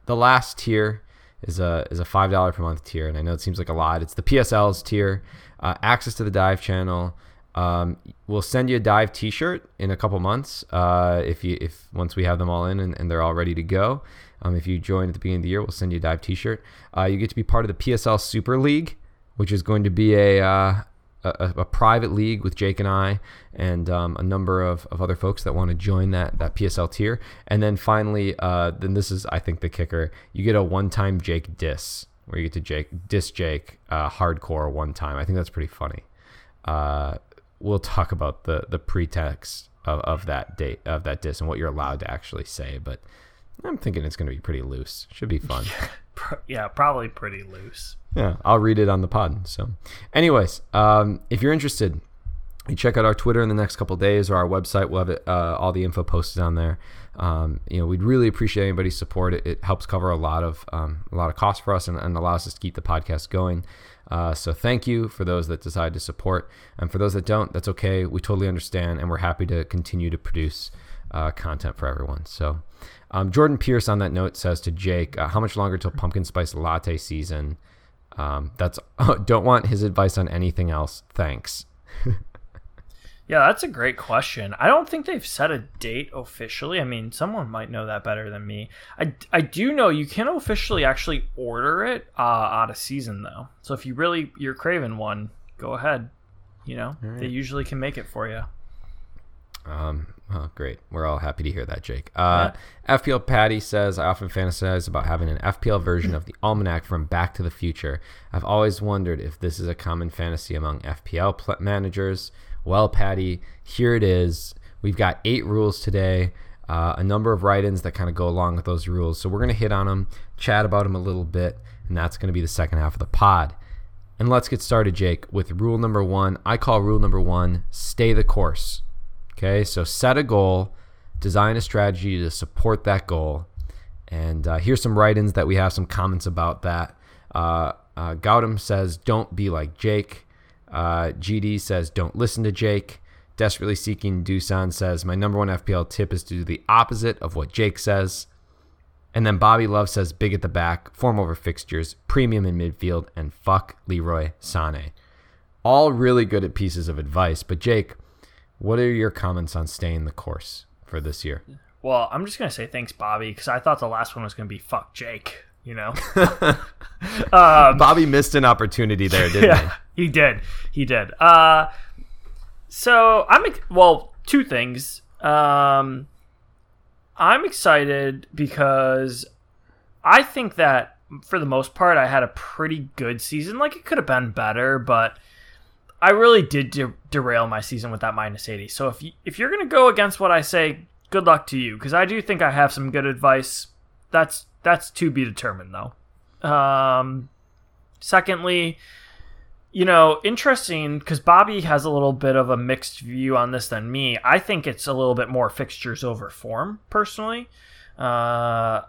the last tier is a is a five dollars per month tier, and I know it seems like a lot. It's the P S L's tier, uh, access to the Dive channel. Um, we'll send you a Dive T-shirt in a couple months uh, if you if once we have them all in and, and they're all ready to go. Um, if you join at the beginning of the year, we'll send you a Dive T-shirt. Uh, you get to be part of the P S L Super League, which is going to be a uh, a, a private league with Jake and I and um, a number of, of other folks that want to join that that P S L tier. And then finally, uh, then this is, I think, the kicker. You get a one-time Jake diss, where you get to Jake diss Jake uh, hardcore one time. I think that's pretty funny. Uh, we'll talk about the the pretext of, of that date of that diss and what you're allowed to actually say, but I'm thinking it's going to be pretty loose. Should be fun. Yeah, probably pretty loose. Yeah, I'll read it on the pod. So anyways, um, if you're interested, you check out our Twitter in the next couple of days or our website. We'll have it, uh, all the info posted on there. Um, you know, we'd really appreciate anybody's support. It, it helps cover a lot of um, a lot of costs for us and, and allows us to keep the podcast going. Uh, so thank you for those that decide to support. And for those that don't, that's okay. We totally understand, and we're happy to continue to produce uh, content for everyone. So... Um, Jordan Pierce on that note says to Jake, uh, how much longer till pumpkin spice latte season? Um, that's oh, don't want his advice on anything else. Thanks. Yeah, that's a great question. I don't think they've set a date officially. I mean, someone might know that better than me. I, I do know you can officially actually order it uh, out of season, though. So if you really you're craving one, go ahead. You know, right. They usually can make it for you. Um, oh, great. We're all happy to hear that, Jake. Uh, yeah. F P L Patty says, I often fantasize about having an F P L version of the Almanac from Back to the Future. I've always wondered if this is a common fantasy among F P L pl- managers. Well, Patty, here it is. We've got eight rules today, uh, a number of write-ins that kind of go along with those rules. So we're going to hit on them, chat about them a little bit, and that's going to be the second half of the pod. And let's get started, Jake, with rule number one. I call rule number one, stay the course. Okay, so set a goal, design a strategy to support that goal, and uh, here's some write-ins that we have some comments about that. Uh, uh, Gautam says, don't be like Jake. Uh, G D says, don't listen to Jake. Desperately Seeking Dusan says, my number one F P L tip is to do the opposite of what Jake says. And then Bobby Love says, big at the back, form over fixtures, premium in midfield, and fuck Leroy Sané. All really good at pieces of advice, but Jake, what are your comments on staying the course for this year? Well, I'm just going to say thanks, Bobby, because I thought the last one was going to be fuck Jake, you know? um, Bobby missed an opportunity there, didn't yeah, he? He did. He did. Uh, so I'm, well, two things. Um, I'm excited because I think that for the most part, I had a pretty good season. Like, it could have been better, but I really did de- derail my season with that minus eighty. So if, you, if you're going to go against what I say, good luck to you. Because I do think I have some good advice. That's that's to be determined, though. Um, secondly, you know, interesting, because Bobby has a little bit of a mixed view on this than me. I think it's a little bit more fixtures over form, personally. Uh,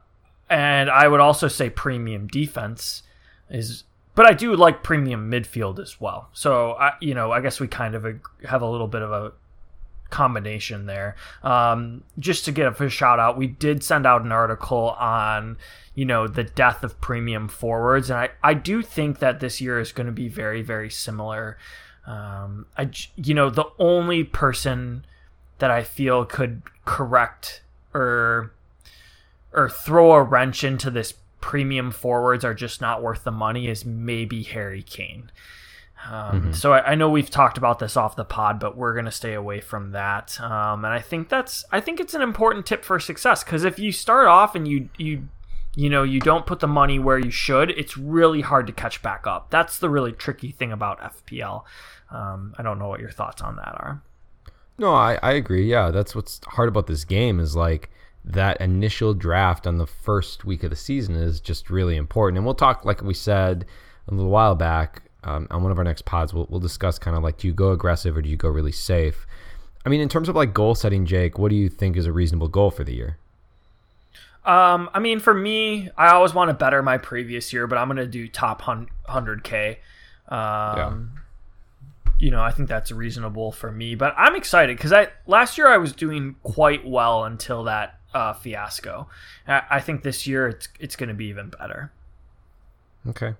and I would also say premium defense is... But I do like premium midfield as well. So, I, you know, I guess we kind of have a little bit of a combination there. Um, just to give a shout out, we did send out an article on, you know, the death of premium forwards. And I, I do think that this year is going to be very, very similar. Um, I, you know, the only person that I feel could correct or or throw a wrench into this premium forwards are just not worth the money is maybe Harry Kane. Um, mm-hmm. So I, I know we've talked about this off the pod, but we're going to stay away from that. Um, and I think that's, I think it's an important tip for success. Cause if you start off and you, you you know, you don't put the money where you should, it's really hard to catch back up. That's the really tricky thing about F P L. Um, I don't know what your thoughts on that are. No, I, I agree. Yeah, that's what's hard about this game is like that initial draft on the first week of the season is just really important. And we'll talk, like we said a little while back, um, on one of our next pods, we'll, we'll discuss kind of like, do you go aggressive or do you go really safe? I mean, in terms of like goal setting, Jake, what do you think is a reasonable goal for the year? Um, I mean, for me, I always want to better my previous year, but I'm going to do top one hundred K. Um, yeah. You know, I think that's reasonable for me, but I'm excited because I last year I was doing quite well until that uh, fiasco. I, I think this year it's it's going to be even better. Okay.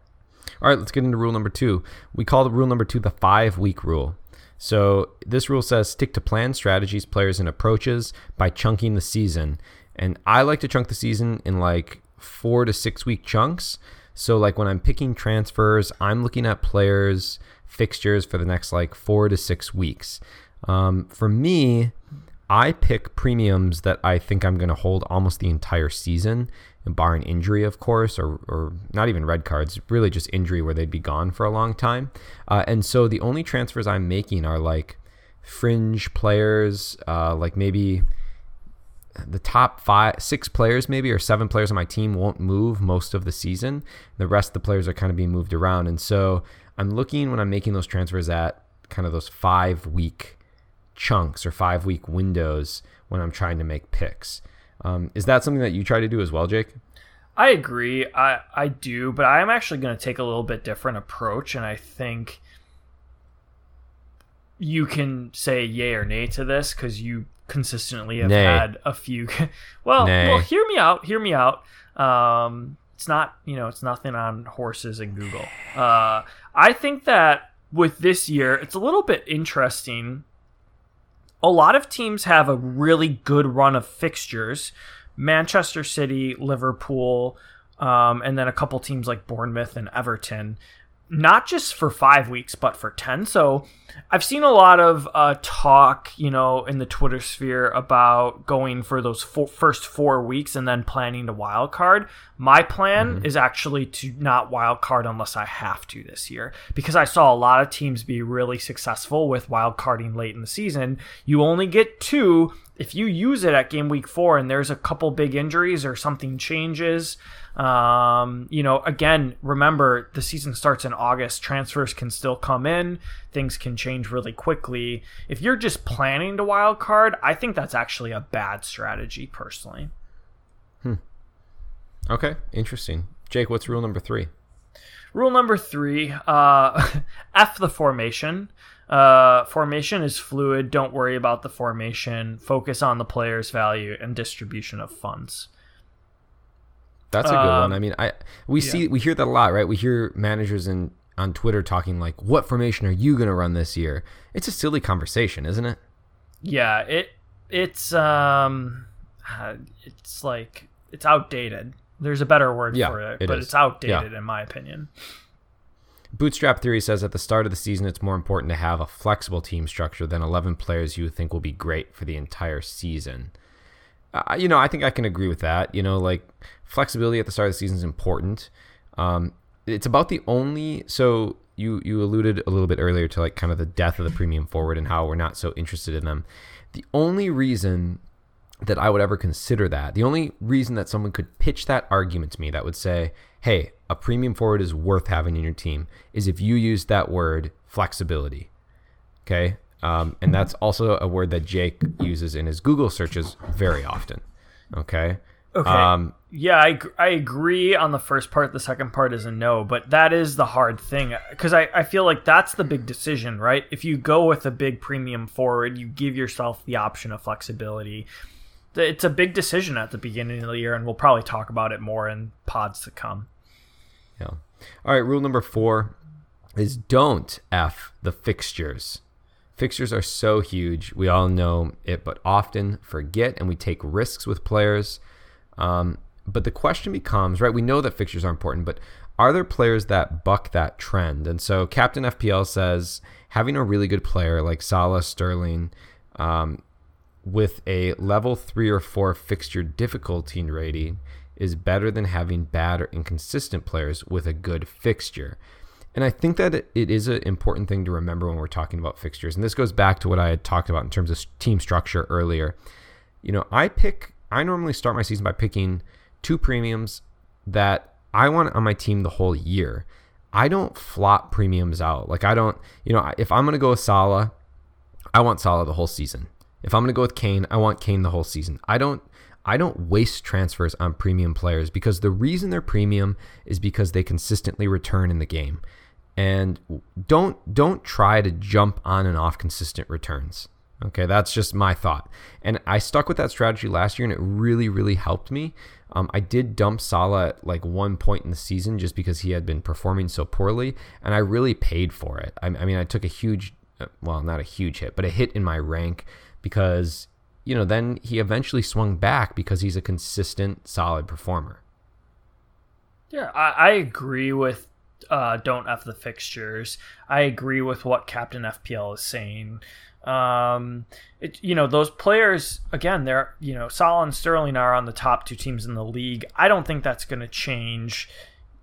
All right, let's get into rule number two. We call the rule number two the five-week rule. So this rule says stick to plans, strategies, players, and approaches by chunking the season. And I like to chunk the season in like four to six week chunks. So like when I'm picking transfers, I'm looking at players, fixtures for the next like four to six weeks. Um, for me, I pick premiums that I think I'm going to hold almost the entire season, and barring injury, of course, or, or not even red cards, really just injury where they'd be gone for a long time. Uh, and so the only transfers I'm making are like fringe players, uh, like maybe the top five, six players maybe, or seven players on my team won't move most of the season. The rest of the players are kind of being moved around. And so I'm looking when I'm making those transfers at kind of those five week chunks or five week windows when I'm trying to make picks. Um, is that something that you try to do as well, Jake? I agree. I, I do, but I'm actually going to take a little bit different approach. And I think you can say yay or nay to this because you consistently have nay. had a few. well, well, hear me out. Hear me out. Um, it's not, you know, it's nothing on horses and Google. Uh, I think that with this year, it's a little bit interesting. A lot of teams have a really good run of fixtures. Manchester City, Liverpool, um, and then a couple teams like Bournemouth and Everton. Not just for five weeks, but for ten. So I've seen a lot of uh, talk, you know, in the Twitter sphere about going for those four, first four weeks and then planning to wildcard. My plan mm-hmm. is actually to not wildcard unless I have to this year, because I saw a lot of teams be really successful with wildcarding late in the season. You only get two. If you use it at game week four and there's a couple big injuries or something changes, um, you know, again, remember the season starts in August. Transfers can still come in. Things can change really quickly. If you're just planning to wild card, I think that's actually a bad strategy personally. Hmm. Okay. Interesting. Jake, what's rule number three? Rule number three, uh, F the formation. Uh, formation is fluid. Don't worry about the formation. Focus on the player's value and distribution of funds. That's a good um, one. I mean, I we yeah. see we hear that a lot, right? We hear managers in on Twitter talking like, "What formation are you going to run this year?" It's a silly conversation, isn't it? Yeah, it it's um, it's like it's outdated. There's a better word yeah, for it, it but is. it's outdated yeah. in my opinion. Bootstrap Theory says at the start of the season, it's more important to have a flexible team structure than eleven players you think will be great for the entire season. Uh, you know, I think I can agree with that. You know, like flexibility at the start of the season is important. Um, it's about the only, so you, you alluded a little bit earlier to like kind of the death of the premium forward and how we're not so interested in them. The only reason that I would ever consider that, the only reason that someone could pitch that argument to me that would say, hey, a premium forward is worth having in your team is if you use that word flexibility. Okay. Um, and that's also a word that Jake uses in his Google searches very often. Okay. Okay. Um, yeah, I, I agree on the first part. The second part is a no, but that is the hard thing because I, I feel like that's the big decision, right? If you go with a big premium forward, you give yourself the option of flexibility. It's a big decision at the beginning of the year, and we'll probably talk about it more in pods to come. Yeah. All right. Rule number four is don't F the fixtures. Fixtures are so huge. We all know it, but often forget, and we take risks with players. Um, but the question becomes, right, we know that fixtures are important, but are there players that buck that trend? And so Captain F P L says having a really good player like Salah, Sterling, um, with a level three or four fixture difficulty rating is better than having bad or inconsistent players with a good fixture. And I think that it is an important thing to remember when we're talking about fixtures. And this goes back to what I had talked about in terms of team structure earlier. You know, I pick, I normally start my season by picking two premiums that I want on my team the whole year. I don't flop premiums out. Like I don't, you know, if I'm going to go with Salah, I want Salah the whole season. If I'm going to go with Kane, I want Kane the whole season. I don't, I don't waste transfers on premium players because the reason they're premium is because they consistently return in the game. And don't don't try to jump on and off consistent returns. Okay, that's just my thought. And I stuck with that strategy last year, and it really, really helped me. Um, I did dump Salah at like one point in the season just because he had been performing so poorly, and I really paid for it. I, I mean, I took a huge, well, not a huge hit, but a hit in my rank because, you know, then he eventually swung back because he's a consistent, solid performer. Yeah, I, I agree with Uh, don't F the fixtures. I agree with what Captain F P L is saying. Um, it, you know, those players, again, they're, you know, Salah and Sterling are on the top two teams in the league. I don't think that's going to change.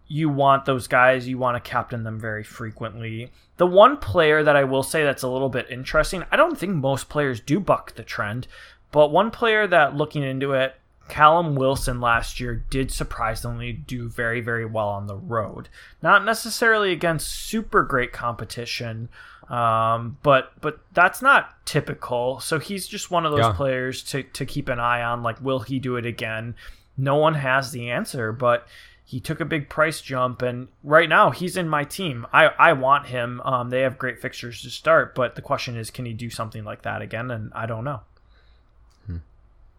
You want those guys. You want to captain them very frequently. The one player that I will say that's a little bit interesting, I don't think most players do buck the trend, but one player that, looking into it, Callum Wilson last year did surprisingly do very, very well on the road. Not necessarily against super great competition, um, but but that's not typical. So he's just one of those yeah. players to, to keep an eye on. Like, will he do it again? No one has the answer, but he took a big price jump, and right now he's in my team. I, I want him. Um, they have great fixtures to start, but the question is, can he do something like that again? And I don't know.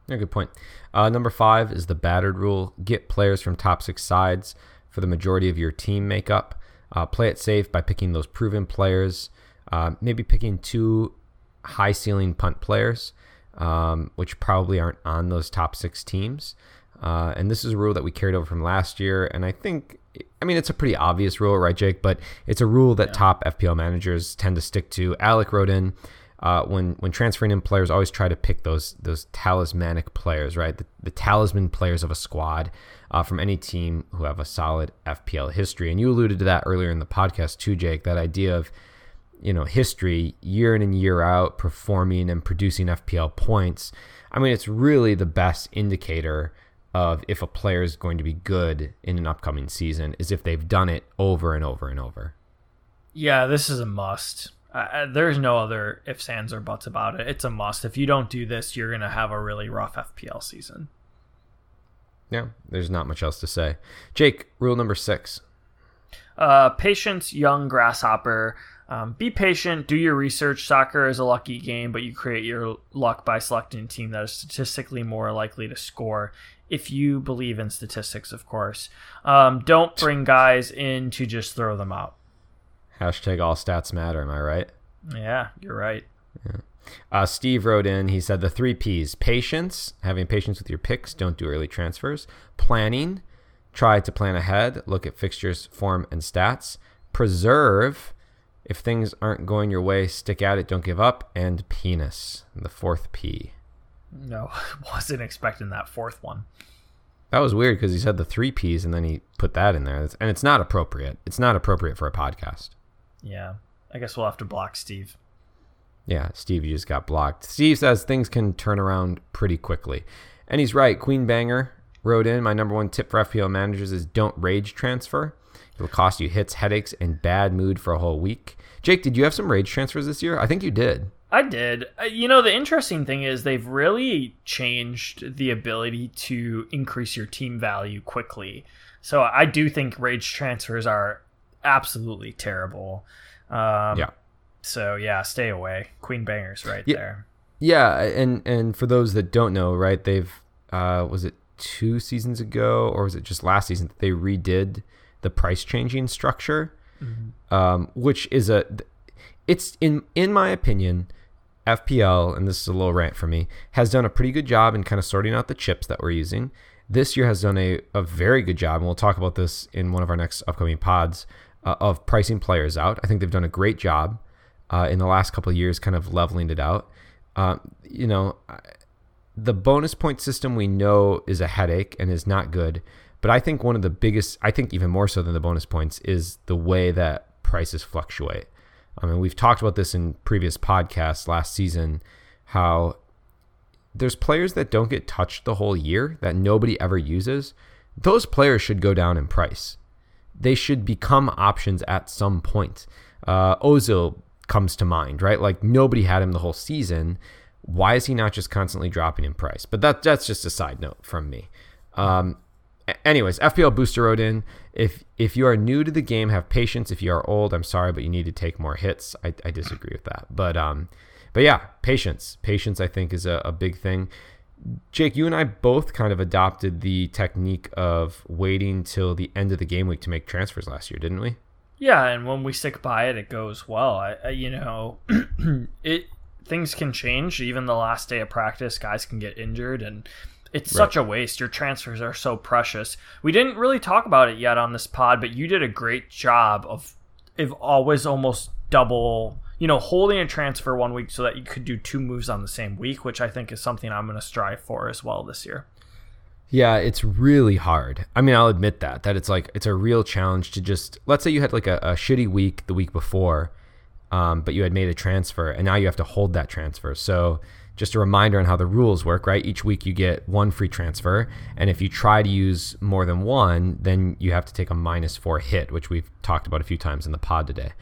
Yeah, good point. Uh, number five is the battered rule. Get players from top six sides for the majority of your team makeup. Uh, play it safe by picking those proven players. Uh, maybe picking two high ceiling punt players, um, which probably aren't on those top six teams. Uh, and this is a rule that we carried over from last year. And I think, I mean, it's a pretty obvious rule, right, Jake? But it's a rule that yeah. top F P L managers tend to stick to. Alec wrote in, Uh, when when transferring in players, always try to pick those those talismanic players, right? The, the talisman players of a squad uh, from any team who have a solid F P L history. And you alluded to that earlier in the podcast too, Jake. That idea of, you know, history year in and year out, performing and producing F P L points. I mean, it's really the best indicator of if a player is going to be good in an upcoming season is if they've done it over and over and over. Yeah, this is a must. Uh, there's no other ifs, ands, or buts about it. It's a must. If you don't do this, you're going to have a really rough F P L season. Yeah, there's not much else to say. Jake, rule number six. Uh, patience, young grasshopper. Um, be patient. Do your research. Soccer is a lucky game, but you create your luck by selecting a team that is statistically more likely to score. If you believe in statistics, of course. Um, don't bring guys in to just throw them out. Hashtag all stats matter, am I right? Yeah, you're right. Yeah. Uh, Steve wrote in, he said the three P's, patience, having patience with your picks, don't do early transfers, planning, try to plan ahead, look at fixtures, form, and stats, preserve, if things aren't going your way, stick at it, don't give up, and penis, the fourth P. No, wasn't expecting that fourth one. That was weird because he said the three P's and then he put that in there. And it's not appropriate. It's not appropriate for a podcast. Yeah, I guess we'll have to block Steve. Yeah, Steve, you just got blocked. Steve says things can turn around pretty quickly. And he's right. Queen Banger wrote in, my number one tip for F P L managers is don't rage transfer. It'll cost you hits, headaches, and bad mood for a whole week. Jake, did you have some rage transfers this year? I think you did. I did. You know, the interesting thing is they've really changed the ability to increase your team value quickly. So I do think rage transfers are absolutely terrible. Um, yeah. So, yeah, stay away. Queen Banger's right yeah, there. Yeah, and, and for those that don't know, right, they've, uh, was it two seasons ago or was it just last season that they redid the price changing structure, mm-hmm. um, which is a, it's in in my opinion, F P L, and this is a little rant for me, has done a pretty good job in kind of sorting out the chips that we're using. This year has done a, a very good job, and we'll talk about this in one of our next upcoming pods, uh, of pricing players out. I think they've done a great job uh, in the last couple of years kind of leveling it out. Um, you know, the bonus point system we know is a headache and is not good. But I think one of the biggest, I think even more so than the bonus points, is the way that prices fluctuate. I mean, we've talked about this in previous podcasts last season, how there's players that don't get touched the whole year that nobody ever uses. Those players should go down in price. They should become options at some point. Uh, Ozil comes to mind, right? Like, nobody had him the whole season. Why is he not just constantly dropping in price? But that that's just a side note from me. Um, anyways, F P L Booster wrote in, if if you are new to the game, have patience. If you are old, I'm sorry, but you need to take more hits. I, I disagree with that. But um, but yeah, patience. Patience, I think, is a, a big thing. Jake, you and I both kind of adopted the technique of waiting till the end of the game week to make transfers last year, didn't we? Yeah, and when we stick by it, it goes well. I, I, you know, it things can change. Even the last day of practice, guys can get injured, and it's right. Such a waste. Your transfers are so precious. We didn't really talk about it yet on this pod, but you did a great job of, of always almost double... you know, holding a transfer one week so that you could do two moves on the same week, which I think is something I'm going to strive for as well this year. Yeah, it's really hard. I mean, I'll admit that, that it's like, it's a real challenge to just, let's say you had like a, a shitty week the week before, um, but you had made a transfer and now you have to hold that transfer. So just a reminder on how the rules work, right? Each week you get one free transfer. And if you try to use more than one, then you have to take a minus four hit, which we've talked about a few times in the pod today.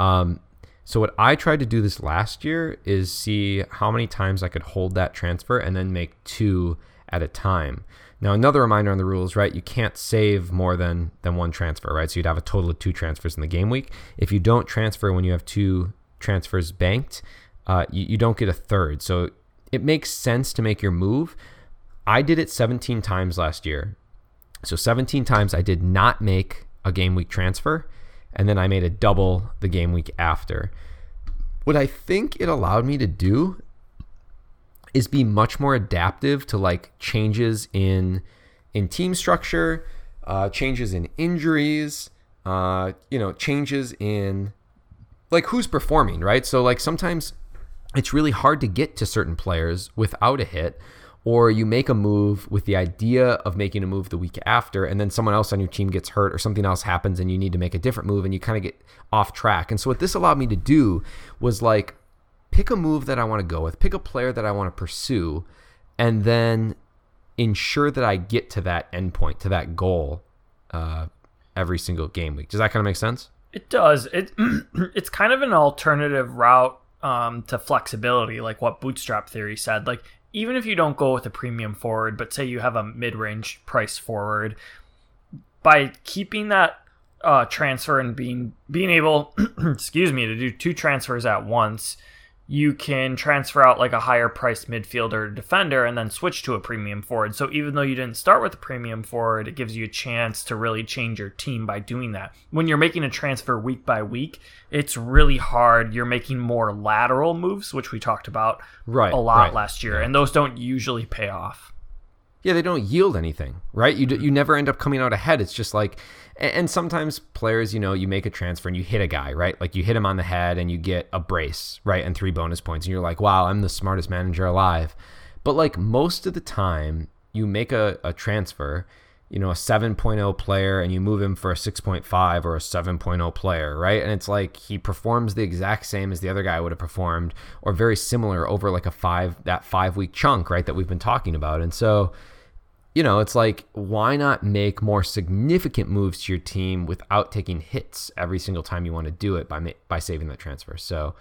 Um, So what I tried to do this last year is see how many times I could hold that transfer and then make two at a time. Now, another reminder on the rules, right? You can't save more than than one transfer, right? So you'd have a total of two transfers in the game week. If you don't transfer when you have two transfers banked, uh, you, you don't get a third. So it makes sense to make your move. I did it seventeen times last year. So seventeen times I did not make a game week transfer. And then I made a double the game week after. What I think it allowed me to do is be much more adaptive to like changes in in team structure, uh, changes in injuries, uh, you know, changes in like who's performing, right? So like sometimes it's really hard to get to certain players without a hit, or you make a move with the idea of making a move the week after, and then someone else on your team gets hurt or something else happens and you need to make a different move and you kind of get off track. And so what this allowed me to do was like pick a move that I want to go with, pick a player that I want to pursue, and then ensure that I get to that endpoint, to that goal uh, every single game week. Does that kind of make sense? It does. It it's kind of an alternative route um, to flexibility, like what Bootstrap Theory said. Like, even if you don't go with a premium forward, but say you have a mid-range price forward, by keeping that uh, transfer and being being able, excuse me, to do two transfers at once, you can transfer out like a higher priced midfielder or defender and then switch to a premium forward. So even though you didn't start with a premium forward, it gives you a chance to really change your team by doing that. When you're making a transfer week by week, it's really hard. You're making more lateral moves, which we talked about right, a lot right. last year, and those don't usually pay off. Yeah, they don't yield anything, right? You you never end up coming out ahead. It's just like, and sometimes players, you know, you make a transfer and you hit a guy, right? Like you hit him on the head and you get a brace, right? And three bonus points. And you're like, wow, I'm the smartest manager alive. But like most of the time you make a, a transfer, you know, a seven point oh player and you move him for a six point five or a seven point oh player, right? And it's like he performs the exact same as the other guy would have performed or very similar over like a five, that five week chunk, right? That we've been talking about. And so, you know, it's like, why not make more significant moves to your team without taking hits every single time you want to do it by ma- by saving that transfer? So,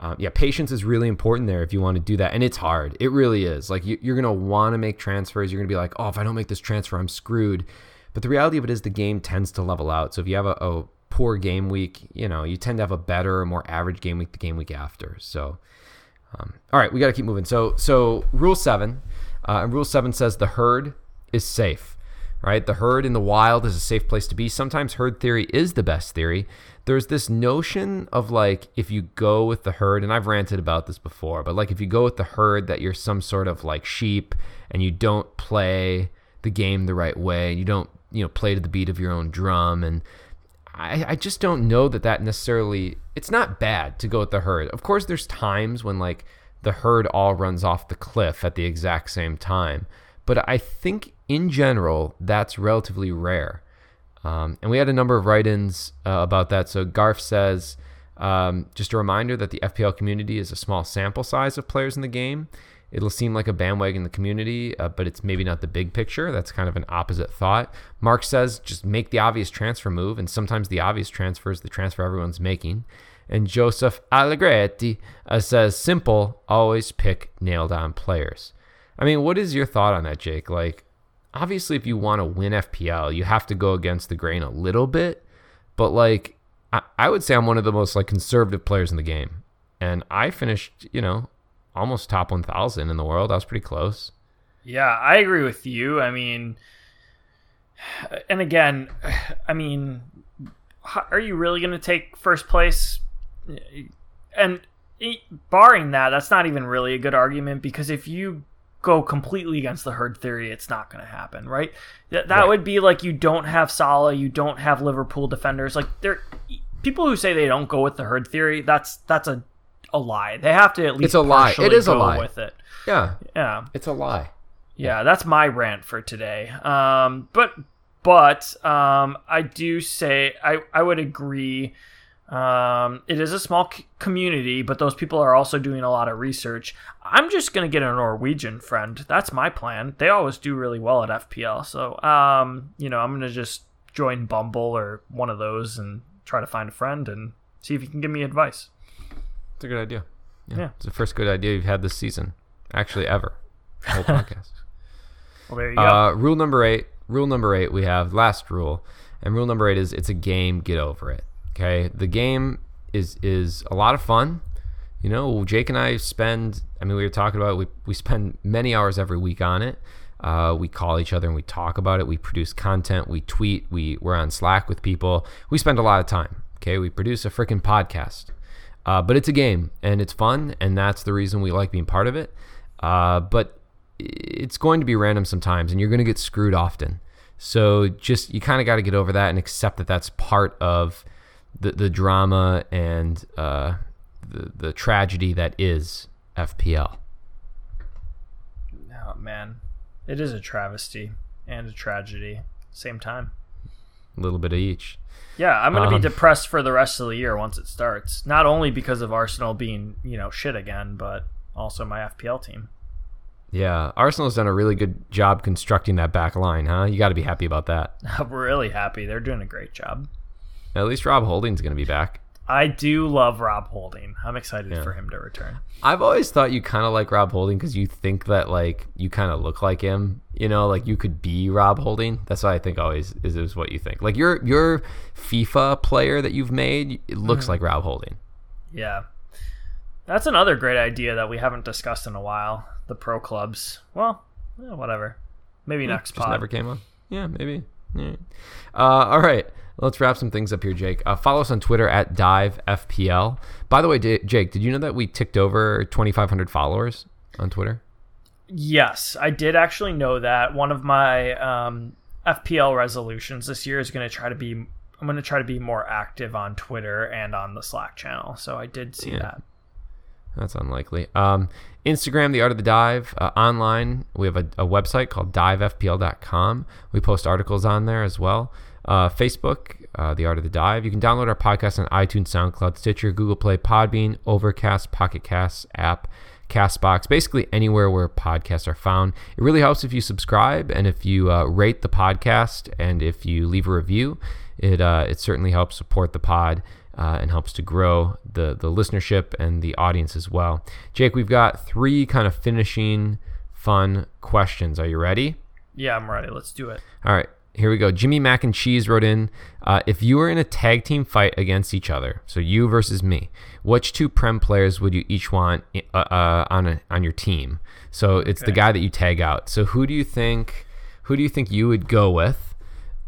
um, yeah, patience is really important there if you want to do that. And it's hard. It really is. Like, you, you're going to want to make transfers. You're going to be like, oh, if I don't make this transfer, I'm screwed. But the reality of it is the game tends to level out. So if you have a, a poor game week, you know, you tend to have a better or more average game week the game week after. So, um, all right, we got to keep moving. So, so Rule seven, uh, Rule seven says the herd is safe, right? The herd in the wild is a safe place to be. Sometimes herd theory is the best theory. There's this notion of like, if you go with the herd, and I've ranted about this before, but like if you go with the herd, that you're some sort of like sheep and you don't play the game the right way. You don't, you know, play to the beat of your own drum. And I, I just don't know that that necessarily, it's not bad to go with the herd. Of course, there's times when like the herd all runs off the cliff at the exact same time. But I think in general, that's relatively rare. Um, and we had a number of write-ins uh, about that. So Garf says, um, just a reminder that the F P L community is a small sample size of players in the game. It'll seem like a bandwagon in the community, uh, but it's maybe not the big picture. That's kind of an opposite thought. Mark says, just make the obvious transfer move. And sometimes the obvious transfer is the transfer everyone's making. And Joseph Allegretti uh, says, simple, always pick nailed on players. I mean, what is your thought on that, Jake? Like, obviously, if you want to win F P L, you have to go against the grain a little bit. But, like, I, I would say I'm one of the most, like, conservative players in the game. And I finished, you know, almost top one thousand in the world. I was pretty close. Yeah, I agree with you. I mean, and again, I mean, are you really going to take first place? And barring that, that's not even really a good argument, because if you go completely against the herd theory, it's not going to happen, right? That, that right. would be like you don't have Salah, you don't have Liverpool defenders. Like, they're people who say they don't go with the herd theory, that's that's a, a lie. They have to at least it's a lie. It is go a lie with it. Yeah, yeah, it's a lie. Yeah, that's my rant for today. Um, but but um, I do say I I would agree. Um, it is a small c- community, but those people are also doing a lot of research. I'm just going to get a Norwegian friend. That's my plan. They always do really well at F P L. So, um, you know, I'm going to just join Bumble or one of those and try to find a friend and see if you can give me advice. It's a good idea. Yeah. yeah. It's the first good idea you've had this season, actually ever. The whole podcast. Well, there you uh, go. Rule number eight, rule number eight, we have last rule. And rule number eight is it's a game, get over it. Okay, the game is is a lot of fun. You know, Jake and I spend, I mean, we were talking about it, we, we spend many hours every week on it. Uh, we call each other and we talk about it. We produce content, we tweet, we, we're on Slack with people. We spend a lot of time, okay? We produce a freaking podcast. Uh, but it's a game, and it's fun, and that's the reason we like being part of it. Uh, but it's going to be random sometimes, and you're going to get screwed often. So just, you kind of got to get over that and accept that that's part of the the drama and uh, the the tragedy that is F P L. Oh man, it is a travesty and a tragedy same time. A little bit of each. Yeah, I'm gonna um, be depressed for the rest of the year once it starts. Not only because of Arsenal being, you know, shit again, but also my F P L team. Yeah, Arsenal's done a really good job constructing that back line, huh? You got to be happy about that. I'm really happy. They're doing a great job. At least Rob Holding's going to be back. I do love Rob Holding. I'm excited yeah. for him to return. I've always thought you kind of like Rob Holding because you think that, like, you kind of look like him. You know, like, you could be Rob Holding. That's what I think always is, is what you think. Like, your your FIFA player that you've made, it looks mm. like Rob Holding. Yeah. That's another great idea that we haven't discussed in a while, the pro clubs. Well, yeah, whatever. Maybe yeah, next pod. Just never came up. Yeah, maybe. Yeah. Uh, all right. Let's wrap some things up here, Jake. Uh, follow us on Twitter at Dive F P L. By the way, D- Jake, did you know that we ticked over twenty-five hundred followers on Twitter? Yes, I did actually know that. One of my um, F P L resolutions this year is going to try to be, I'm going to try to be more active on Twitter and on the Slack channel. So I did see yeah. that. That's unlikely. Um, Instagram, The Art of the Dive. Uh, online, we have a, a website called dive f p l dot com. We post articles on there as well. Uh, Facebook, uh, The Art of the Dive. You can download our podcast on iTunes, SoundCloud, Stitcher, Google Play, Podbean, Overcast, Pocket Casts app, Castbox, basically anywhere where podcasts are found. It really helps if you subscribe and if you uh, rate the podcast and if you leave a review. It uh, it certainly helps support the pod uh, and helps to grow the, the listenership and the audience as well. Jake, we've got three kind of finishing fun questions. Are you ready? Yeah, I'm ready. Let's do it. All right. Here we go. Jimmy Mac and Cheese wrote in, uh, if you were in a tag team fight against each other, so you versus me, which two Prem players would you each want uh, uh, on a, on your team? So it's okay. The guy that you tag out. So who do you think who do you think you would go with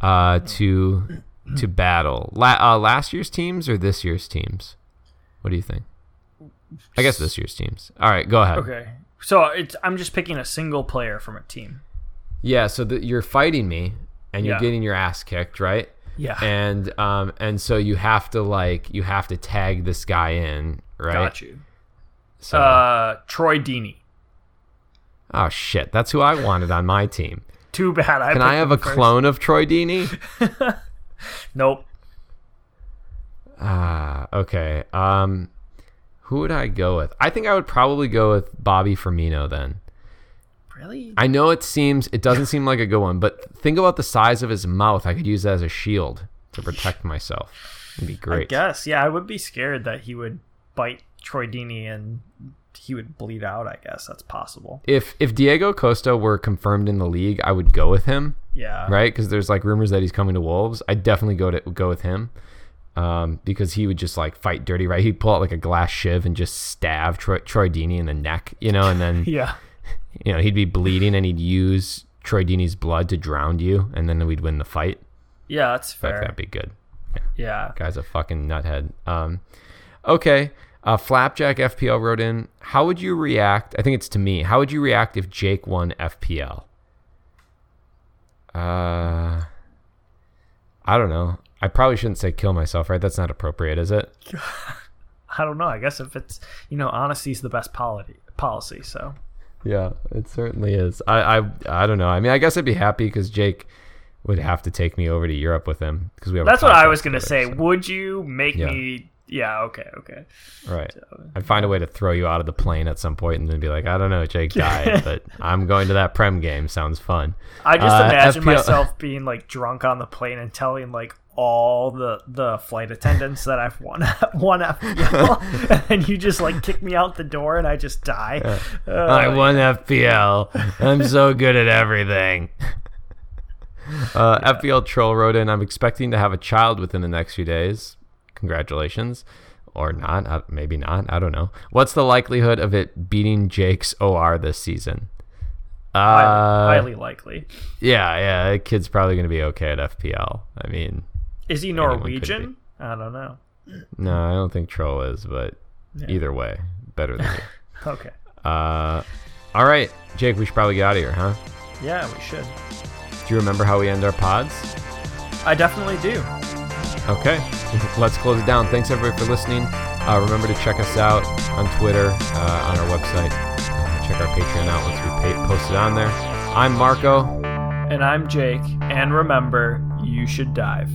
uh, to to battle? La- uh, last year's teams or this year's teams? What do you think? I guess this year's teams. All right, go ahead. Okay. So it's I'm just picking a single player from a team. Yeah. So the, you're fighting me. And you're yeah. getting your ass kicked, right? Yeah. And um, and so you have to like you have to tag this guy in, right? Got you. So. Uh, Troy Deeney. Oh, shit. That's who I wanted on my team. Too bad. I Can I have a first. clone of Troy Deeney? Nope. Ah, uh, okay. Um, who would I go with? I think I would probably go with Bobby Firmino then. Really? I know it seems, it doesn't seem like a good one, but think about the size of his mouth. I could use that as a shield to protect myself. It'd be great. I guess. Yeah, I would be scared that he would bite Troy Deeney and he would bleed out. I guess that's possible. If if Diego Costa were confirmed in the league, I would go with him. Yeah. Right? Because there's like rumors that he's coming to Wolves. I'd definitely go to go with him um, because he would just like fight dirty, right? He'd pull out like a glass shiv and just stab Troy, Troy Deeney in the neck, you know, and then yeah, you know, he'd be bleeding and he'd use Troy Deeney's blood to drown you, and then we'd win the fight. Yeah, that's fair. That'd be good. Yeah. yeah. Guy's a fucking nuthead. Um, okay. Uh, Flapjack F P L wrote in, how would you react? I think it's to me. How would you react if Jake won F P L? Uh, I don't know. I probably shouldn't say kill myself, right? That's not appropriate, is it? I don't know. I guess if it's, you know, honesty's the best policy, policy, so. Yeah, it certainly is. I, I, I don't know. I mean, I guess I'd be happy because Jake would have to take me over to Europe with him. Because we have. That's what I was going to say. So. Would you make yeah. me... Yeah, okay, okay. Right. So, I'd find a way to throw you out of the plane at some point and then be like, I don't know, Jake died, but I'm going to that Prem game. Sounds fun. I just uh, imagine F P L... myself being like drunk on the plane and telling like all the, the flight attendants that I've won, won F P L and you just like kick me out the door and I just die. Uh, uh, I won F P L. I'm so good at everything. Uh, yeah. F P L Troll wrote in, I'm expecting to have a child within the next few days. Congratulations, or not, maybe not, I don't know. What's the likelihood of it beating Jake's O R this season? Uh, highly likely. Yeah, yeah, the kid's probably going to be okay at F P L. I mean... Is he Norwegian? I don't know. No, I don't think Troll is, but yeah. Either way, better than you. Okay. Uh, all right, Jake, we should probably get out of here, huh? Yeah, we should. Do you remember how we end our pods? I definitely do. Okay, let's close it down. Thanks, everybody, for listening. Uh, remember to check us out on Twitter, uh, on our website. Uh, check our Patreon out once we pay- post it on there. I'm Marco. And I'm Jake. And remember, you should dive.